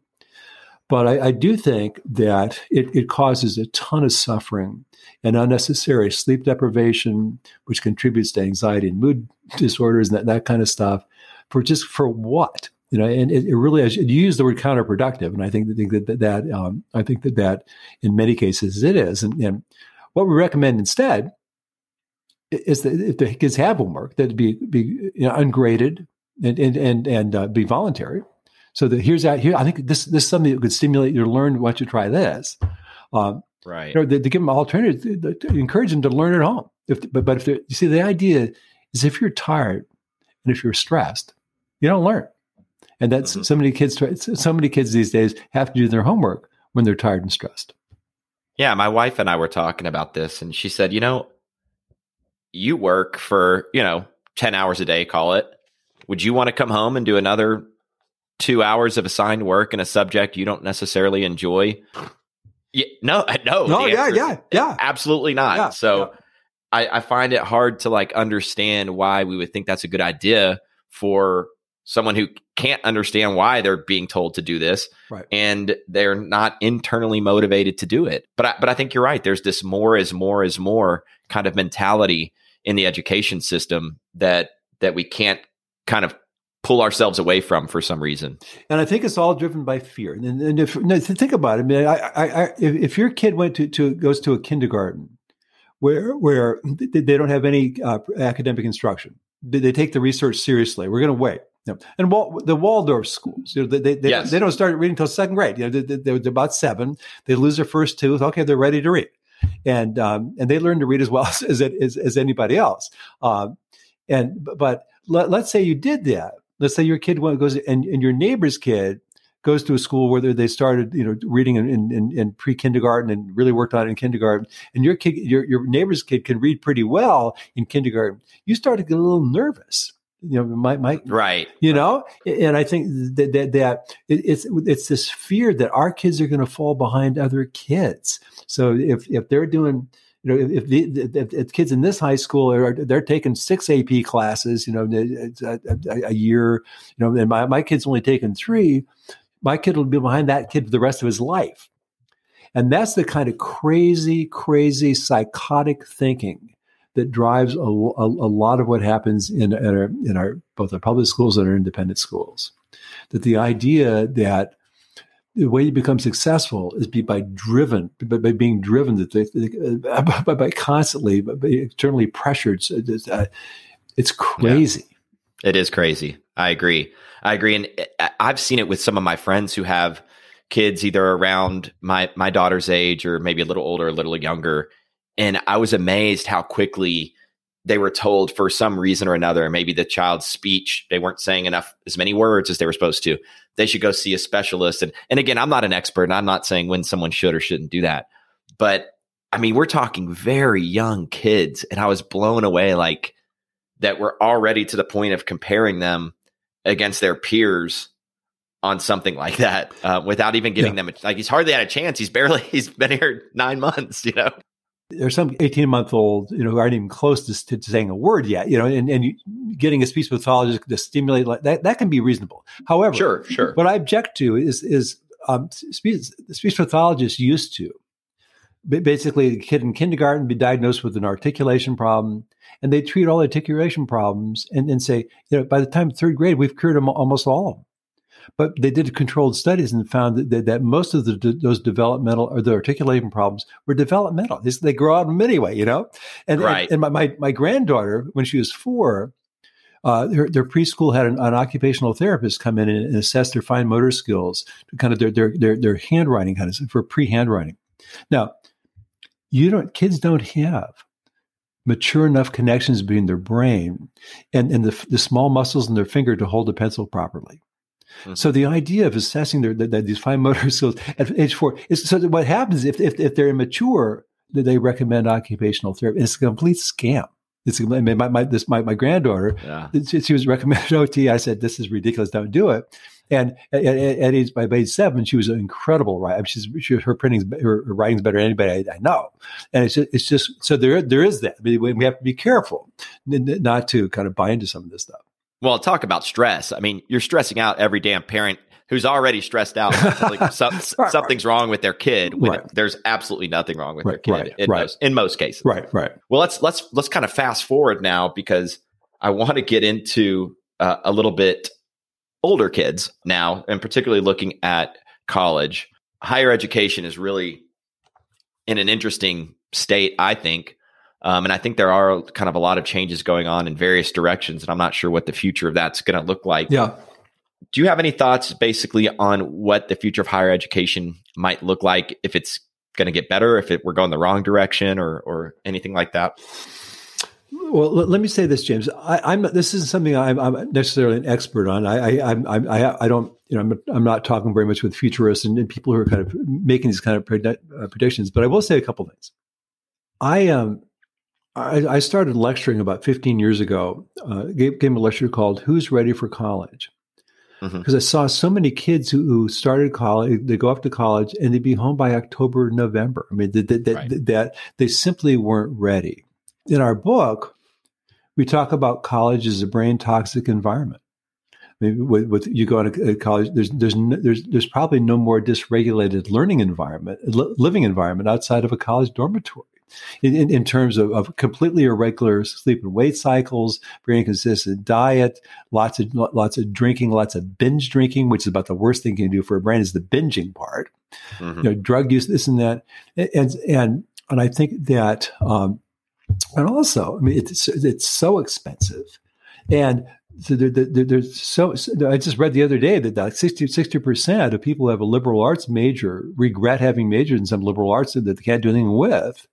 But I, I do think that it, it causes a ton of suffering and unnecessary sleep deprivation, which contributes to anxiety and mood disorders and that, that kind of stuff. For just for what, you know, and it, it really, you use the word counterproductive, and I think that that, that um, I think that that in many cases it is. And, and what we recommend instead is that if the kids have homework, that it be be you know, ungraded and and and, and uh, be voluntary. So that here's out here, I think this this is something that could stimulate your learn. Once you try this, um, right? You know, they, they give them alternatives, they, they encourage them to learn at home. If, but but if you see, the idea is if you're tired and if you're stressed, you don't learn. And that's mm-hmm. so many kids, so many kids these days have to do their homework when they're tired and stressed. Yeah. My wife and I were talking about this, and she said, you know, you work for, you know, ten hours a day, call it. Would you want to come home and do another two hours of assigned work in a subject you don't necessarily enjoy? Yeah, no, no. No, yeah, yeah, yeah. Absolutely not. Yeah, so yeah. I, I find it hard to like understand why we would think that's a good idea for someone who can't understand why they're being told to do this, right, and they're not internally motivated to do it. But I, but I think you're right. There's this more is more is more kind of mentality in the education system that that we can't kind of pull ourselves away from for some reason. And I think it's all driven by fear. And, and if no, think about it, I mean, I, I, I, if your kid went to, to goes to a kindergarten where where they don't have any uh, academic instruction, they take the research seriously. We're going to wait. No. And Wal- the Waldorf schools, you know, they they, yes. they don't start reading until second grade. You know, they, they, they're about seven. They lose their first tooth. Okay, they're ready to read, and um, and they learn to read as well as as, as, as anybody else. Um, and but let, let's say you did that. Let's say your kid goes, and, and your neighbor's kid goes to a school where they started, you know, reading in, in, in pre-kindergarten and really worked on it in kindergarten. And your kid, your your neighbor's kid can read pretty well in kindergarten. You start to get a little nervous. You know, my, my, right. You know, and I think that, that, that it's, it's this fear that our kids are going to fall behind other kids. So if, if they're doing, you know, if the if, if kids in this high school are, they're taking six A P classes, you know, a, a, a year, you know, and my, my kid's only taking three, my kid will be behind that kid for the rest of his life. And that's the kind of crazy, crazy, psychotic thinking that drives a, a, a lot of what happens in, in, our, in our both our public schools and our independent schools. That the idea that the way you become successful is be by driven, by, by being driven, by, by, by constantly, by externally pressured. So it's crazy. Yeah. It is crazy. I agree. I agree. And I've seen it with some of my friends who have kids either around my, my daughter's age or maybe a little older, a little younger. And I was amazed how quickly they were told for some reason or another, maybe the child's speech, they weren't saying enough, as many words as they were supposed to. They should go see a specialist. And, and again, I'm not an expert and I'm not saying when someone should or shouldn't do that. But I mean, we're talking very young kids. And I was blown away, like that we're already to the point of comparing them against their peers on something like that uh, without even giving yeah. them, a, like he's hardly had a chance. He's barely, he's been here nine months, you know? There's some eighteen-month-old, you know, who aren't even close to, to saying a word yet, you know, and, and you, getting a speech pathologist to stimulate like that, that can be reasonable. However, sure, sure. What I object to is is um, speech, speech pathologists used to. Basically, the kid in kindergarten be diagnosed with an articulation problem, and they treat all articulation problems and, and say, you know, by the time third grade, we've cured them, almost all of them. But they did controlled studies and found that, that, that most of the, de- those developmental or the articulation problems were developmental. They, they grow out of them anyway, you know? And, right. and, and my, my granddaughter, when she was four, uh, their, their preschool had an, an occupational therapist come in and, and assess their fine motor skills, kind of their, their, their, their handwriting, kind of for pre-handwriting. Now, you don't, kids don't have mature enough connections between their brain and, and the, the small muscles in their finger to hold a pencil properly. Mm-hmm. So the idea of assessing their, their, these fine motor skills at age four is so what happens if if, if they're immature, they recommend occupational therapy. It's a complete scam. It's I mean, my my this my, my granddaughter. Yeah. She, she was recommended O T. I said, "This is ridiculous. Don't do it." And at, at, at age by age seven, she was an incredible writer. I mean, she's she, her printing's her, her writing's better than anybody I, I know. And it's just, it's just so there there is that. I mean, we have to be careful not to kind of buy into some of this stuff. Well, talk about stress. I mean, you're stressing out every damn parent who's already stressed out. Like some, right, something's right. wrong with their kid. When right. There's absolutely nothing wrong with right, their kid right, in, right. Most, in most cases. Right, right. Well, let's let's let's kind of fast forward now because I want to get into uh, a little bit older kids now, and particularly looking at college. Higher education is really in an interesting state, I think. Um, and I think there are kind of a lot of changes going on in various directions, and I'm not sure what the future of that's going to look like. Yeah. Do you have any thoughts basically on what the future of higher education might look like, if it's going to get better, if it, we're going the wrong direction or or anything like that? Well, let, let me say this, James. I, I'm not, this isn't something I'm, I'm necessarily an expert on. I I, I, I, I don't, you know, I'm, I'm not talking very much with futurists and, and people who are kind of making these kind of predi- uh, predictions, but I will say a couple things. I am... Um, I started lecturing about fifteen years ago, uh, gave, gave a lecture called Who's Ready for College? Because mm-hmm. I saw so many kids who, who started college, they go off to college and they'd be home by October, November. I mean, that they, they, right. they, they, they simply weren't ready. In our book, we talk about college as a brain toxic environment. I mean, with, with you going to college, there's there's no, there's there's probably no more dysregulated learning environment, li- living environment outside of a college dormitory. In, in terms of, of completely irregular sleep and weight cycles, very inconsistent diet, lots of lots of drinking, lots of binge drinking, which is about the worst thing you can do for a brain is the binging part. Mm-hmm. You know, drug use, this and that, and and and I think that, um, and also, I mean, it's it's so expensive, and so there, there, there's so. I just read the other day that like sixty percent of people who have a liberal arts major regret having majored in some liberal arts that they can't do anything with.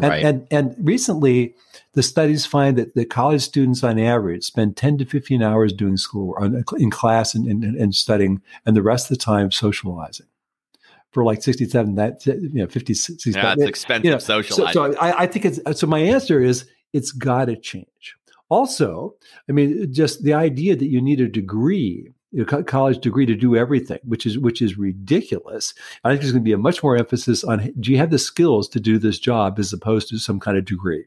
And, right. and and recently, the studies find that the college students, on average, spend ten to fifteen hours doing school on, in class and, and and studying, and the rest of the time socializing for like sixty-seven that you know fifty sixty. Yeah, it's expensive you know, socializing. So, so I, I think it's so. My answer is it's got to change. Also, I mean, just the idea that you need a degree. Your college degree to do everything, which is which is ridiculous. I think there's going to be a much more emphasis on do you have the skills to do this job as opposed to some kind of degree.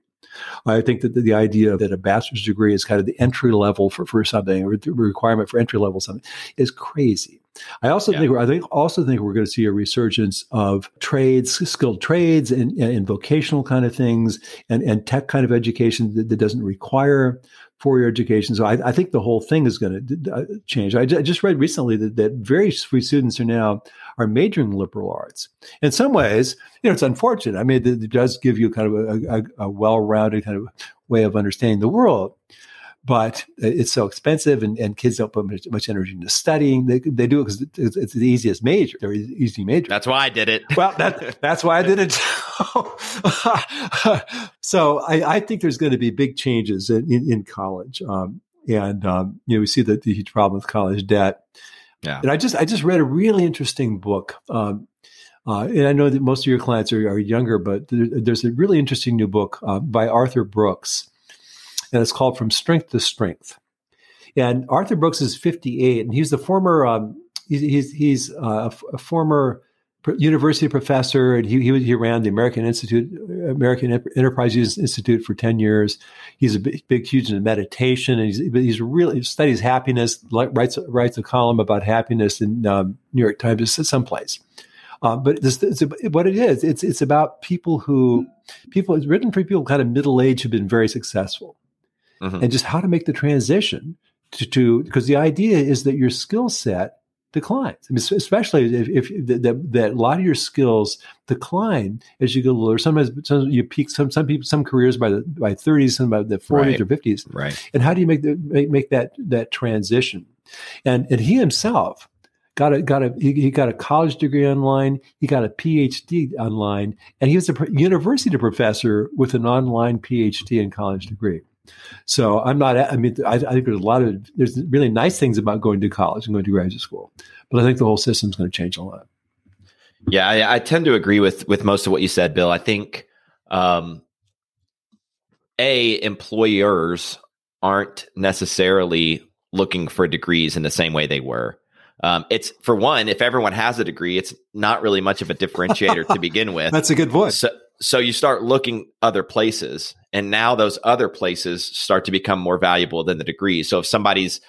I think that the, the idea that a bachelor's degree is kind of the entry level for, for something or the requirement for entry level something is crazy. I also yeah. think we're, I think also think we're going to see a resurgence of trades, skilled trades, and, and vocational kind of things, and, and tech kind of education that, that doesn't require four-year education. So I, I think the whole thing is going to change. I, j- I just read recently that, that very few students are now are majoring in liberal arts. In some ways, you know, it's unfortunate. I mean, it, it does give you kind of a, a, a well-rounded kind of way of understanding the world. But it's so expensive, and, and kids don't put much, much energy into studying. They they do it because it's, it's the easiest major. They're easy major. That's why I did it. Well, that, that's why I did it. So I, I think there's going to be big changes in, in, in college. Um, and, um, you know, we see the, the huge problem with college debt. Yeah. And I just I just read a really interesting book. Um, uh, and I know that most of your clients are, are younger, but there, there's a really interesting new book uh, by Arthur Brooks. And it's called From Strength to Strength. And Arthur Brooks is fifty-eight, and he's the former um, he's he's, he's uh, a former university professor, and he, he he ran the American Institute American Enterprise Institute for ten years. He's a big, big huge into meditation, and he's he's really studies happiness. writes writes a column about happiness in um, New York Times, someplace. Uh, but this, it's, what it is, it's it's about people who people. It's written for people kind of middle age who've been very successful. Mm-hmm. And just how to make the transition to, to because the idea is that your skill set declines. I mean, especially if, if that, that a lot of your skills decline as you go lower. Sometimes, sometimes you peak. Some some people some careers by the by thirties, some by the forties right. or fifties. Right. And how do you make the, make, make that that transition? And and he himself got a got a he, he got a college degree online. He got a PhD online, and he was a university professor with an online PhD and college degree. So I'm not, I mean, I, I think there's a lot of, there's really nice things about going to college and going to graduate school, but I think the whole system's going to change a lot. Yeah. I, I tend to agree with, with most of what you said, Bill. I think, um, A, employers aren't necessarily looking for degrees in the same way they were. Um, it's for one, if everyone has a degree, it's not really much of a differentiator to begin with. That's a good point. So, So you start looking other places, and now those other places start to become more valuable than the degree. So if somebody's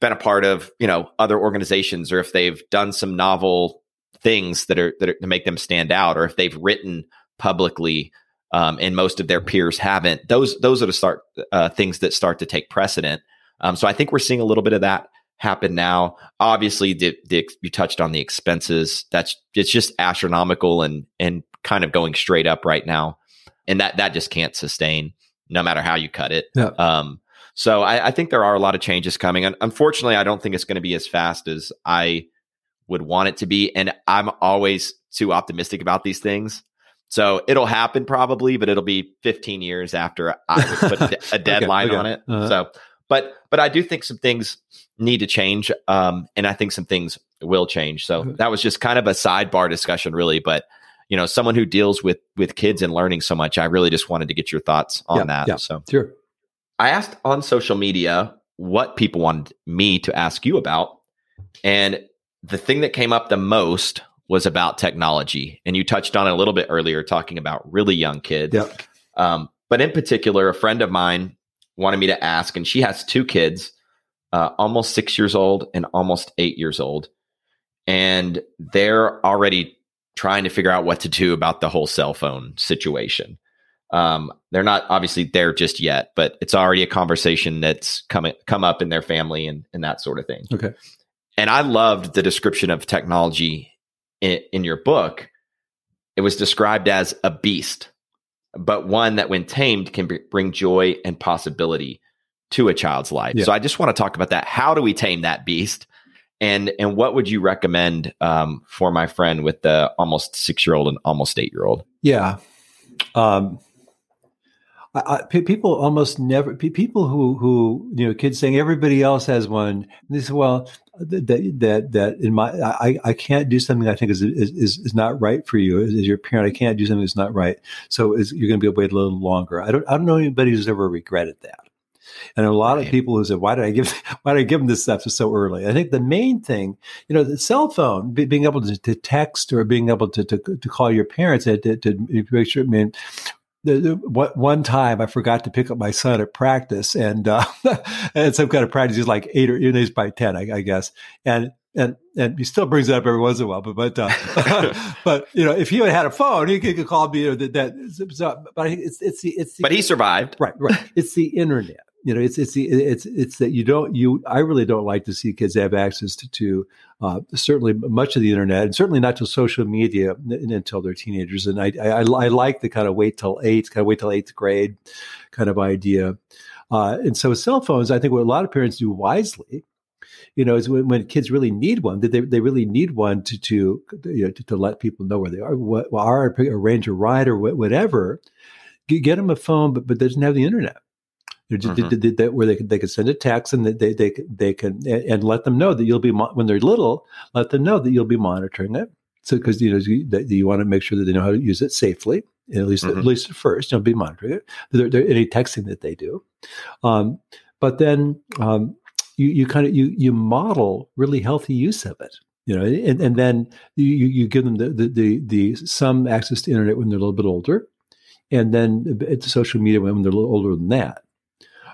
been a part of, you know, other organizations, or if they've done some novel things that are, that are to make them stand out, or if they've written publicly, um, and most of their peers haven't, those, those are the start uh, things that start to take precedent. Um, so I think we're seeing a little bit of that happen now. Obviously, the, the, you touched on the expenses. That's it's just astronomical and and kind of going straight up right now, and that that just can't sustain no matter how you cut it. Yeah. Um, so I, I think there are a lot of changes coming. And unfortunately, I don't think it's going to be as fast as I would want it to be. And I'm always too optimistic about these things. So it'll happen probably, but it'll be fifteen years after I would put a deadline okay, okay. on it. Uh-huh. So, but but I do think some things need to change, um, and I think some things will change. So that was just kind of a sidebar discussion, really. But you know, someone who deals with with kids and learning so much, I really just wanted to get your thoughts on yeah, that. Yeah, so sure. I asked on social media what people wanted me to ask you about, and the thing that came up the most was about technology. And you touched on it a little bit earlier, talking about really young kids. Yeah. Um, but in particular, a friend of mine wanted me to ask, and she has two kids, uh, almost six years old and almost eight years old, and they're already trying to figure out what to do about the whole cell phone situation. Um, they're not obviously there just yet, but it's already a conversation that's come, come up in their family and, and that sort of thing. Okay. And I loved the description of technology in, in your book. It was described as a beast, but one that when tamed can b- bring joy and possibility to a child's life. Yeah. So I just want to talk about that. How do we tame that beast? And and what would you recommend um, for my friend with the almost six-year-old and almost eight-year-old? Yeah. Um, I, I, people almost never – people who, who, you know, kids saying everybody else has one. They say, well, that that that in my I, I can't do something I think is is is not right for you. As, as your parent, I can't do something that's not right. So is, you're going to be wait a little longer. I don't I don't know anybody who's ever regretted that. And a lot right. of people who said, "Why did I give? Why did I give them this stuff so early?" I think the main thing, you know, the cell phone, be, being able to, to text or being able to to, to call your parents to, to, to make sure. I mean, the, the, what, one time I forgot to pick up my son at practice, and uh, and some kind of practice. He's like eight or he's by ten, I, I guess, and. and and he still brings it up every once in a while. But but uh, but you know, if he had had a phone, he could, could call me. Or that, that so, but it's it's the it's the, but he survived, right? Right. It's the internet. You know, it's it's the, it's it's that you don't you. I really don't like to see kids have access to to uh, certainly much of the internet, and certainly not to social media n- until they're teenagers. And I, I I like the kind of wait till eight, kind of wait till eighth grade, kind of idea. Uh, and so, cell phones. I think what a lot of parents do wisely, you know, is when, when kids really need one, that they they really need one to to you know to, to let people know where they are, what, are arrange a ride or whatever. Get them a phone, but but they doesn't have the internet. Mm-hmm. Where they can, they can send a text and they they they can and let them know that you'll be when they're little. Let them know that you'll be monitoring it. So because you know you, that you want to make sure that they know how to use it safely. At least mm-hmm. at least at first, don't be monitoring it. There, there any texting that they do, um, but then um, you you kind of you you model really healthy use of it. You know, and, and then you you give them the, the the the some access to internet when they're a little bit older, and then it's social media when they're a little older than that.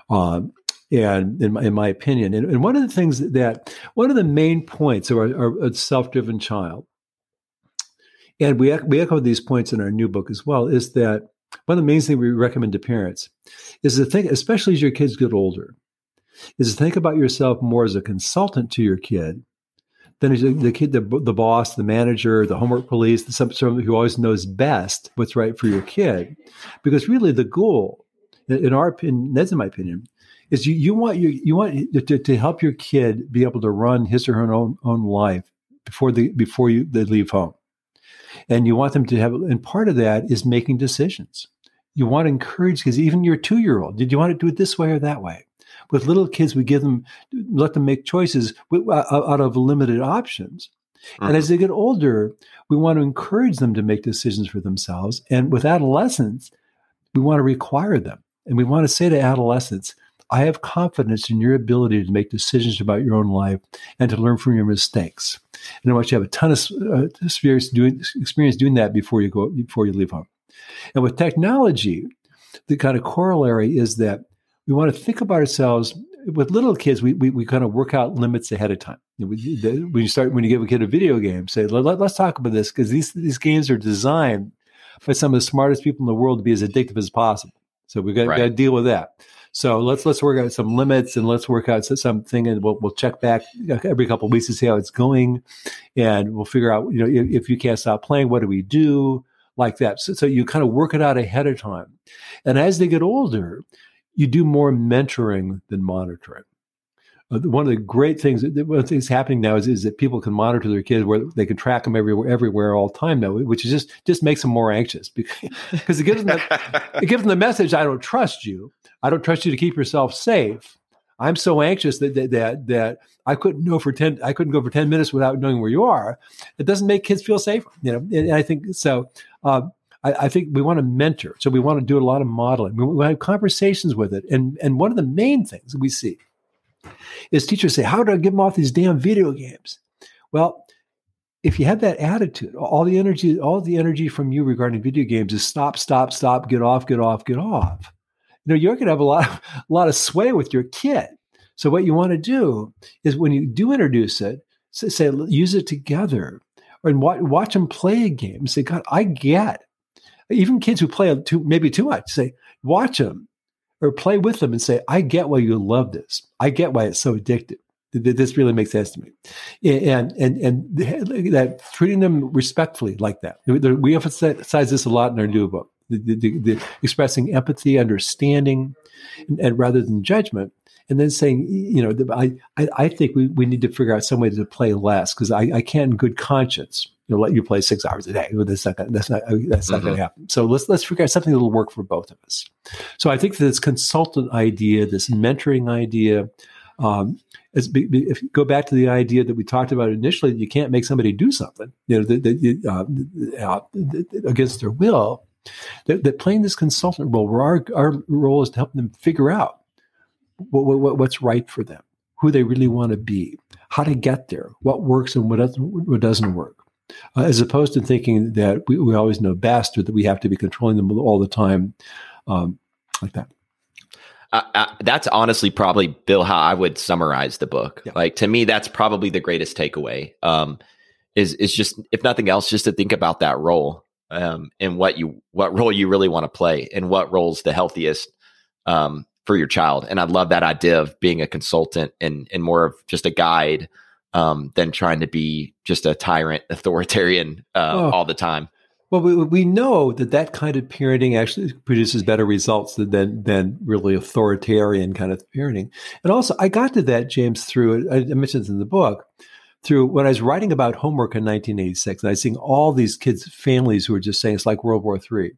Um, and in my, in my opinion, and, and one of the things that, that one of the main points of our, our self-driven child, and we we echo these points in our new book as well, is that one of the main things we recommend to parents is to think, especially as your kids get older, is to think about yourself more as a consultant to your kid than as the kid, the, the boss, the manager, the homework police, the someone who always knows best what's right for your kid, because really the goal, in our opinion, that's in my opinion, is you you want you you want to, to help your kid be able to run his or her own own life before the before you they leave home. And you want them to have, and part of that is making decisions. You want to encourage, because even your two-year-old, did you want to do it this way or that way? With little kids, we give them, let them make choices out of limited options. Mm-hmm. And as they get older, we want to encourage them to make decisions for themselves. And with adolescents, we want to require them. And we want to say to adolescents, I have confidence in your ability to make decisions about your own life and to learn from your mistakes. And I want you to have a ton of uh, experience, doing, experience doing that before you go before you leave home. And with technology, the kind of corollary is that we want to think about ourselves. With little kids, we we, we kind of work out limits ahead of time. When you start, when you give a kid a video game, say, Let, let's talk about this, because these these games are designed by some of the smartest people in the world to be as addictive as possible. So we've got, right. got to deal with that. So let's let's work out some limits and let's work out something, and we'll we'll check back every couple of weeks to see how it's going, and we'll figure out, you know, if, if you can't stop playing, what do we do, like that. So, so you kind of work it out ahead of time, and as they get older, you do more mentoring than monitoring. Uh, one of the great things, one of the things happening now is, is that people can monitor their kids, where they can track them everywhere, everywhere all the time now, which is just just makes them more anxious, because, because it gives them the, it gives them the message: I don't trust you. I don't trust you to keep yourself safe. I'm so anxious that that that, that I couldn't know for ten. I couldn't go for ten minutes without knowing where you are. It doesn't make kids feel safer, you know. And, and I think so. Uh, I, I think we want to mentor, so we want to do a lot of modeling. We, we have conversations with it, and and one of the main things we see is teachers say, "How do I get them off these damn video games?" Well, if you have that attitude, all the energy, all the energy from you regarding video games is stop, stop, stop, get off, get off, get off. You know, you're going to have a lot of, a lot of sway with your kid. So what you want to do is, when you do introduce it, say, say use it together, and watch, watch them play a game. Say, God, I get. Even kids who play too, maybe too much, say, watch them or play with them and say, I get why you love this. I get why it's so addictive. This really makes sense to me. And and and that treating them respectfully like that. We emphasize this a lot in our new book. The, the, the expressing empathy, understanding, and, and rather than judgment, and then saying, you know, the, I, I I think we, we need to figure out some way to play less, because I, I can't in good conscience, you know, let you play six hours a day. That's not gonna, that's not that's not mm-hmm. going to happen. So let's let's figure out something that will work for both of us. So I think that this consultant idea, this mentoring idea, um, is, if you go back to the idea that we talked about initially, you can't make somebody do something, you know, that, that, uh, against their will. That, that playing this consultant role, where our, our role is to help them figure out what, what, what's right for them, who they really want to be, how to get there, what works and what doesn't, what doesn't work, uh, as opposed to thinking that we, we always know best, or that we have to be controlling them all the time, um, like that. I, I, that's honestly probably, Bill, how I would summarize the book. Yeah. Like, to me, that's probably the greatest takeaway, um, is, is just, if nothing else, just to think about that role, um, and what you, what role you really want to play, and what role's the healthiest, um, for your child. And I love that idea of being a consultant and, and more of just a guide, um, than trying to be just a tyrant, authoritarian, uh, oh. all the time. Well, we we know that that kind of parenting actually produces better results than than really authoritarian kind of parenting. And also, I got to that, James, through, I mentioned this in the book, through when I was writing about homework in nineteen eighty-six, and I was seeing all these kids' families who were just saying it's like World War Three.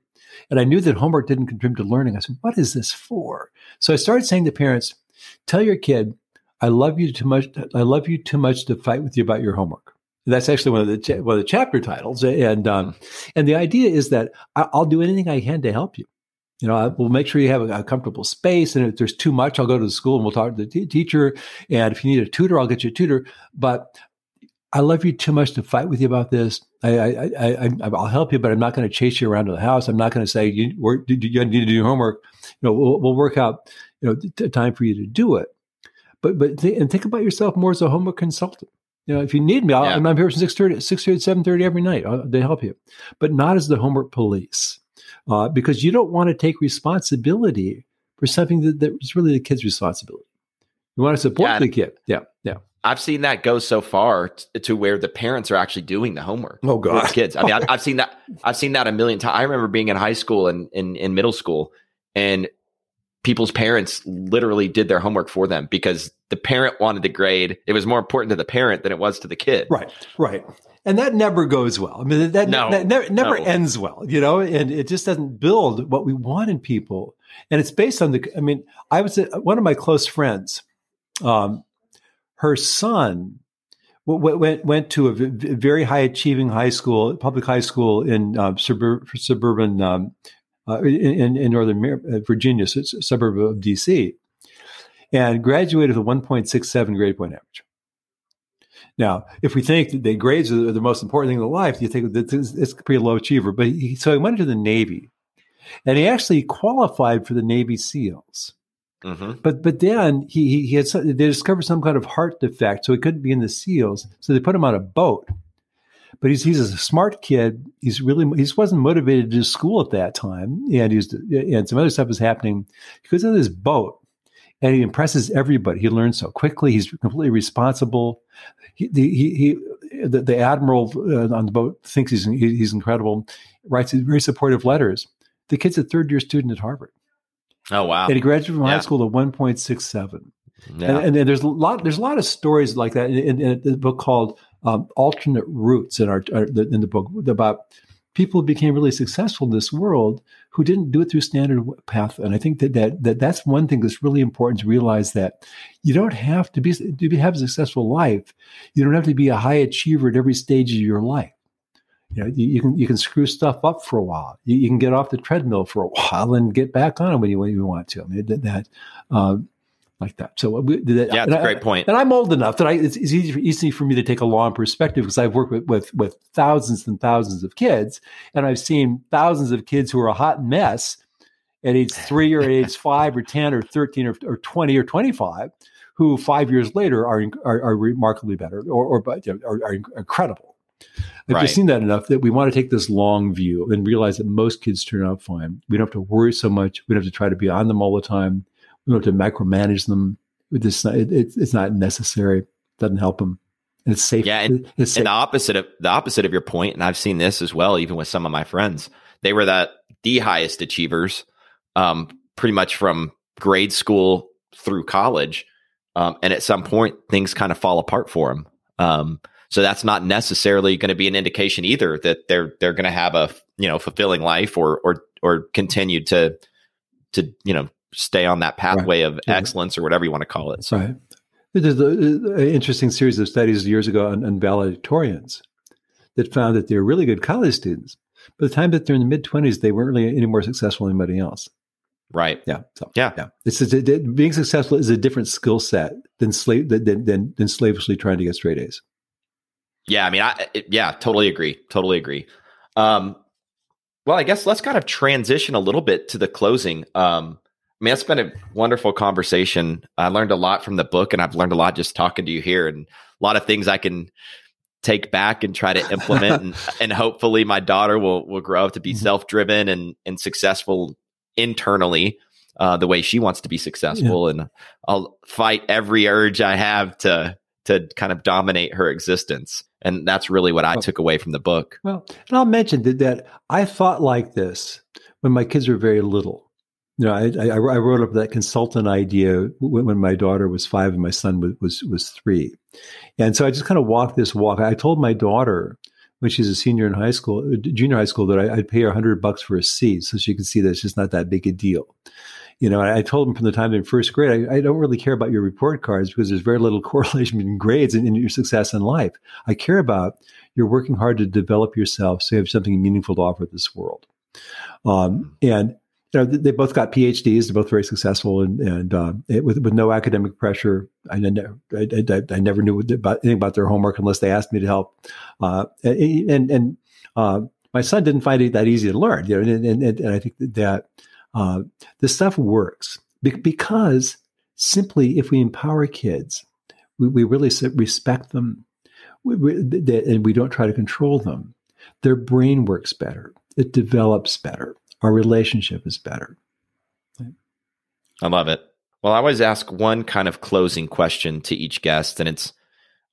And I knew that homework didn't contribute to learning. I said, what is this for? So I started saying to parents, tell your kid, I love you too much, I love you too much to fight with you about your homework. That's actually one of the cha- one of the chapter titles, and um, and the idea is that I- I'll do anything I can to help you. You know, I- we'll make sure you have a-, a comfortable space, and if there's too much, I'll go to the school and we'll talk to the t- teacher. And if you need a tutor, I'll get you a tutor. But I love you too much to fight with you about this. I I, I-, I- I'll help you, but I'm not going to chase you around to the house. I'm not going to say you work- you need to do your homework. You know, we'll, we'll work out you know t- time for you to do it. But but th- and think about yourself more as a homework consultant. You know, if you need me, I'll, yeah. I'm here from six thirty, six thirty, seven thirty every night. I'll, they help you, but not as the homework police, uh, because you don't want to take responsibility for something that, that is really the kid's responsibility. You want to support yeah, the kid. Yeah, yeah. I've seen that go so far t- to where the parents are actually doing the homework. Oh God, with kids. I mean, I, I've seen that. I've seen that a million times. I remember being in high school and in, in middle school, and people's parents literally did their homework for them because the parent wanted the grade. It was more important to the parent than it was to the kid. Right, right. And that never goes well. I mean, that, no, that never, never no. ends well, you know, and it just doesn't build what we want in people. And it's based on the, I mean, I was, one of my close friends, um, her son w- went went to a v- very high achieving high school, public high school in um, suburb, suburban um Uh, in, in Northern Virginia, so it's a suburb of D C, and graduated with a one point six seven grade point average. Now, if we think that the grades are the most important thing in life, you think that it's a pretty low achiever. But he, so he went into the Navy, and he actually qualified for the Navy SEALs. Mm-hmm. But but then he he, he had some, they discovered some kind of heart defect, so he couldn't be in the SEALs. So they put him on a boat. But he's he's a smart kid. He's really he just wasn't motivated to do school at that time, and he's and some other stuff was happening. He goes on this boat, and he impresses everybody. He learns so quickly. He's completely responsible. He he, he the, the admiral on the boat thinks he's he's incredible. Writes very supportive letters. The kid's a third year student at Harvard. Oh wow! And he graduated from yeah. high school at one point six seven. Yeah. And, and, and there's a lot there's a lot of stories like that in, in, in the book called. Um, alternate routes in our in the book about people who became really successful in this world who didn't do it through standard path. And I think that, that that that's one thing that's really important to realize, that you don't have to be to have a successful life. You don't have to be a high achiever at every stage of your life. You know, you, you can you can screw stuff up for a while. You, you can get off the treadmill for a while and get back on it when you when you want to. I mean that. that um, Like that, so we, that, yeah, that's a great I, point. And I'm old enough that I, it's, it's easy for, easy for me to take a long perspective because I've worked with, with with thousands and thousands of kids, and I've seen thousands of kids who are a hot mess at age three or age five or ten or thirteen or, or twenty or twenty-five, who five years later are are, are remarkably better or or but you know, are, are incredible. I've right. just seen that enough that we want to take this long view and realize that most kids turn out fine. We don't have to worry so much. We don't have to try to be on them all the time. We don't have to micromanage them. It's not, it, it's not necessary. It doesn't help them. And it's safe. Yeah, and, it's safe. And the opposite of the opposite of your point, and I've seen this as well, even with some of my friends. They were the, the highest achievers, um, pretty much from grade school through college. Um, and at some point, things kind of fall apart for them. Um, so that's not necessarily going to be an indication either that they're they're going to have a you know fulfilling life or or or continue to to you know. stay on that pathway right. of yeah. excellence or whatever you want to call it. So. Right. There's an interesting series of studies years ago on, on valedictorians that found that they're really good college students. By the time that they're in the mid twenties, they weren't really any more successful than anybody else. Right. Yeah. So, yeah. yeah. It's, it's, it, being successful is a different skill set than slave than, than, than slavishly trying to get straight A's. Yeah. I mean, I, it, yeah, totally agree. Totally agree. Um, well, I guess let's kind of transition a little bit to the closing. Um, I mean, it's been a wonderful conversation. I learned a lot from the book, and I've learned a lot just talking to you here, and a lot of things I can take back and try to implement. and, and hopefully my daughter will will grow up to be mm-hmm. self-driven and, and successful internally uh, the way she wants to be successful. Yeah. And I'll fight every urge I have to to kind of dominate her existence. And that's really what I well, took away from the book. Well, and I'll mention that, that I thought like this when my kids were very little. You know, I, I, I wrote up that consultant idea when, when my daughter was five and my son was, was was three. And so I just kind of walked this walk. I told my daughter when she's a senior in high school, junior high school, that I, I'd pay her a hundred bucks for a seat so she could see that it's just not that big a deal. You know, I told them from the time in first grade, I, I don't really care about your report cards because there's very little correlation between grades and, and your success in life. I care about you're working hard to develop yourself so you have something meaningful to offer this world. Um, and you know, they both got P H Ds. They're both very successful, and and uh, it, with with no academic pressure. I never, I, I, I never knew about anything about their homework unless they asked me to help. Uh, and and uh, my son didn't find it that easy to learn. You know, and and, and I think that uh, this stuff works because simply if we empower kids, we, we really respect them, we, we, and we don't try to control them. Their brain works better. It develops better. Our relationship is better. I love it. Well, I always ask one kind of closing question to each guest, and it's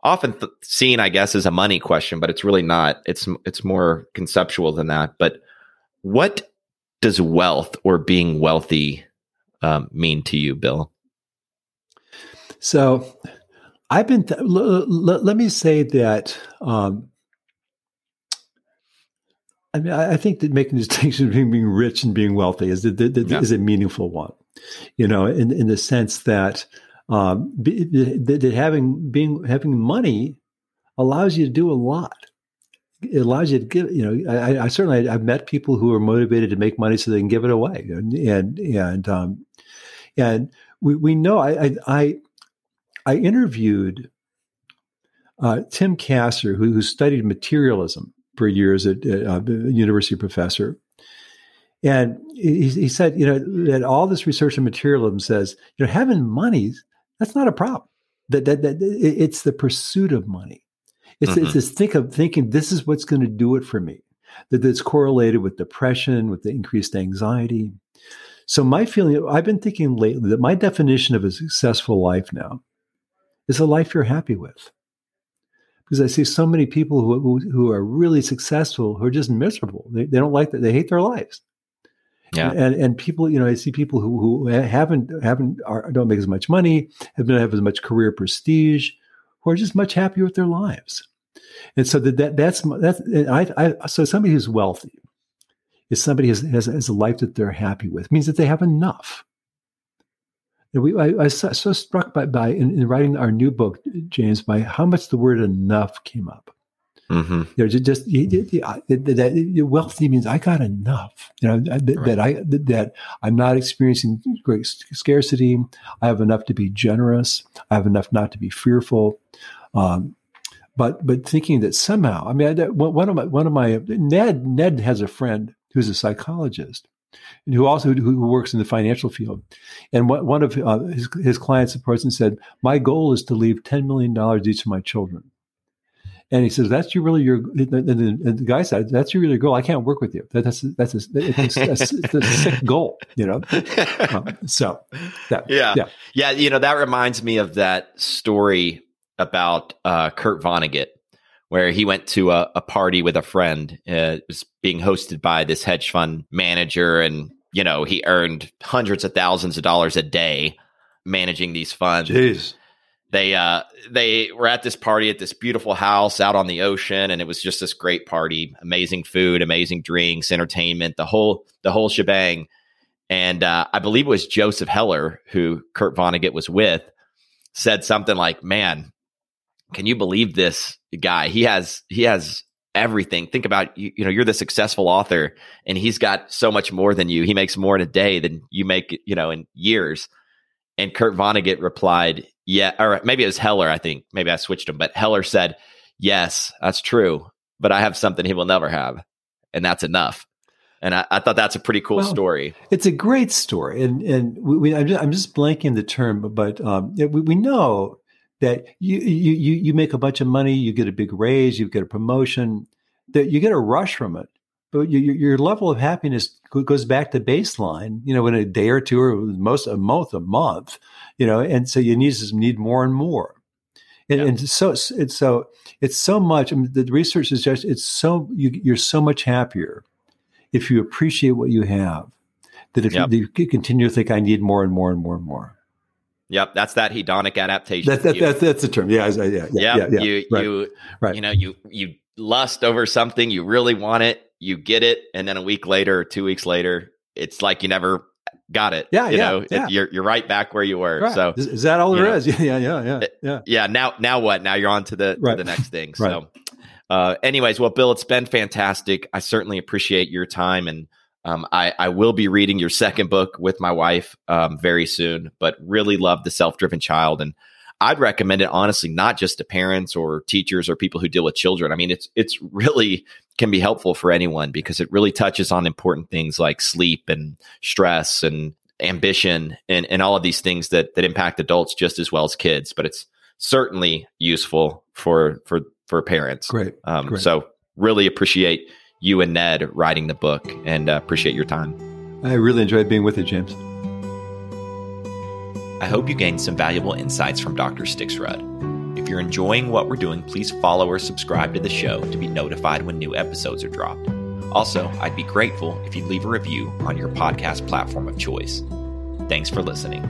often th- seen, I guess, as a money question, but it's really not. It's it's more conceptual than that. But what does wealth or being wealthy um, mean to you, Bill? So I've been. Th- l- l- let me say that. Um, I mean, I think that making the distinction between being rich and being wealthy is, yeah. is a meaningful one, you know, in, in the sense that, um, be, that having being having money allows you to do a lot. It allows you to give, you know, I, I certainly, I've met people who are motivated to make money so they can give it away. And, and, and, um, and we, we know, I, I, I interviewed uh, Tim Kasser, who, who studied materialism for years, at uh, university professor, and he, he said, you know, that all this research on materialism says, you know, having money, that's not a problem. That that, that it's the pursuit of money. It's mm-hmm. it's this think of thinking this is what's going to do it for me. That that's correlated with depression, with the increased anxiety. So my feeling, I've been thinking lately that my definition of a successful life now is a life you're happy with. Because I see so many people who, who who are really successful who are just miserable. They they don't like that. They hate their lives. Yeah. And and people, you know, I see people who who haven't haven't are, don't make as much money, have don't have as much career prestige, who are just much happier with their lives. And so that, that that's that's I I so somebody who's wealthy is somebody who has has, has a life that they're happy with. It means that they have enough. We, I, I was so struck by, by in, in writing our new book, James, by how much the word enough came up. Mm-hmm. You know, just, just you, you, I, that, that wealthy means I got enough. You know, that, right. that I that I'm not experiencing great scarcity. I have enough to be generous. I have enough not to be fearful. Um, but but thinking that somehow, I mean, I, that one of my one of my Ned Ned has a friend who's a psychologist, and who also who works in the financial field. And what, one of uh, his, his clients approached and said, my goal is to leave ten million dollars each of my children. And he says, that's your really your, and the, and the guy said, that's your really goal. I can't work with you. That, that's, that's, a, that's, a, that's, a, that's a sick goal, you know? Um, so. That, yeah. yeah. Yeah. You know, that reminds me of that story about uh, Kurt Vonnegut, where he went to a, a party with a friend. Uh, it was being hosted by this hedge fund manager. And, you know, he earned hundreds of thousands of dollars a day managing these funds. Jeez. They uh, they were at this party at this beautiful house out on the ocean. And it was just this great party, amazing food, amazing drinks, entertainment, the whole the whole shebang. And uh, I believe it was Joseph Heller, who Kurt Vonnegut was with, said something like, man, can you believe this guy? He has he has everything. Think about, you, you know, you're the successful author and he's got so much more than you. He makes more in a day than you make, you know, in years. And Kurt Vonnegut replied, yeah, or maybe it was Heller, I think. Maybe I switched him. But Heller said, yes, that's true. But I have something he will never have. And that's enough. And I, I thought that's a pretty cool well, story. It's a great story. And and we, we, I'm, just, I'm just blanking the term, but um, we, we know that you, you you make a bunch of money, you get a big raise, you get a promotion, that you get a rush from it. But you, your level of happiness goes back to baseline, you know, in a day or two or most a month, a month, you know, and so you need need more and more. And, yeah. and so it's so it's so much. I mean, the research suggests it's so you, you're so much happier if you appreciate what you have, that if yep. you, you continue to think, I need more and more and more and more. Yep, that's that hedonic adaptation. That, that, you, that, that's the term. Yeah, yeah, yeah. yeah, yeah, yeah. You, right. you, right. you know, you you lust over something, you really want it, you get it, and then a week later or two weeks later, it's like you never got it. Yeah, you yeah, know, yeah. It, you're you're right back where you were. Right. So is, is that all there know, is? Yeah, yeah, yeah, yeah. Yeah. Now, now what? Now you're on to the right. to the next thing. So. Right. Uh, anyways, well, Bill, it's been fantastic. I certainly appreciate your time, and um, I, I will be reading your second book with my wife um, very soon, but really love The Self-Driven Child. And I'd recommend it, honestly, not just to parents or teachers or people who deal with children. I mean, it's it's really can be helpful for anyone, because it really touches on important things like sleep and stress and ambition and, and all of these things that that impact adults just as well as kids. But it's certainly useful for for for parents. Great. Um, Great. So really appreciate you and Ned writing the book, and uh, appreciate your time. I really enjoyed being with you, James. I hope you gained some valuable insights from Doctor Stixrud. If you're enjoying what we're doing, please follow or subscribe to the show to be notified when new episodes are dropped. Also, I'd be grateful if you'd leave a review on your podcast platform of choice. Thanks for listening.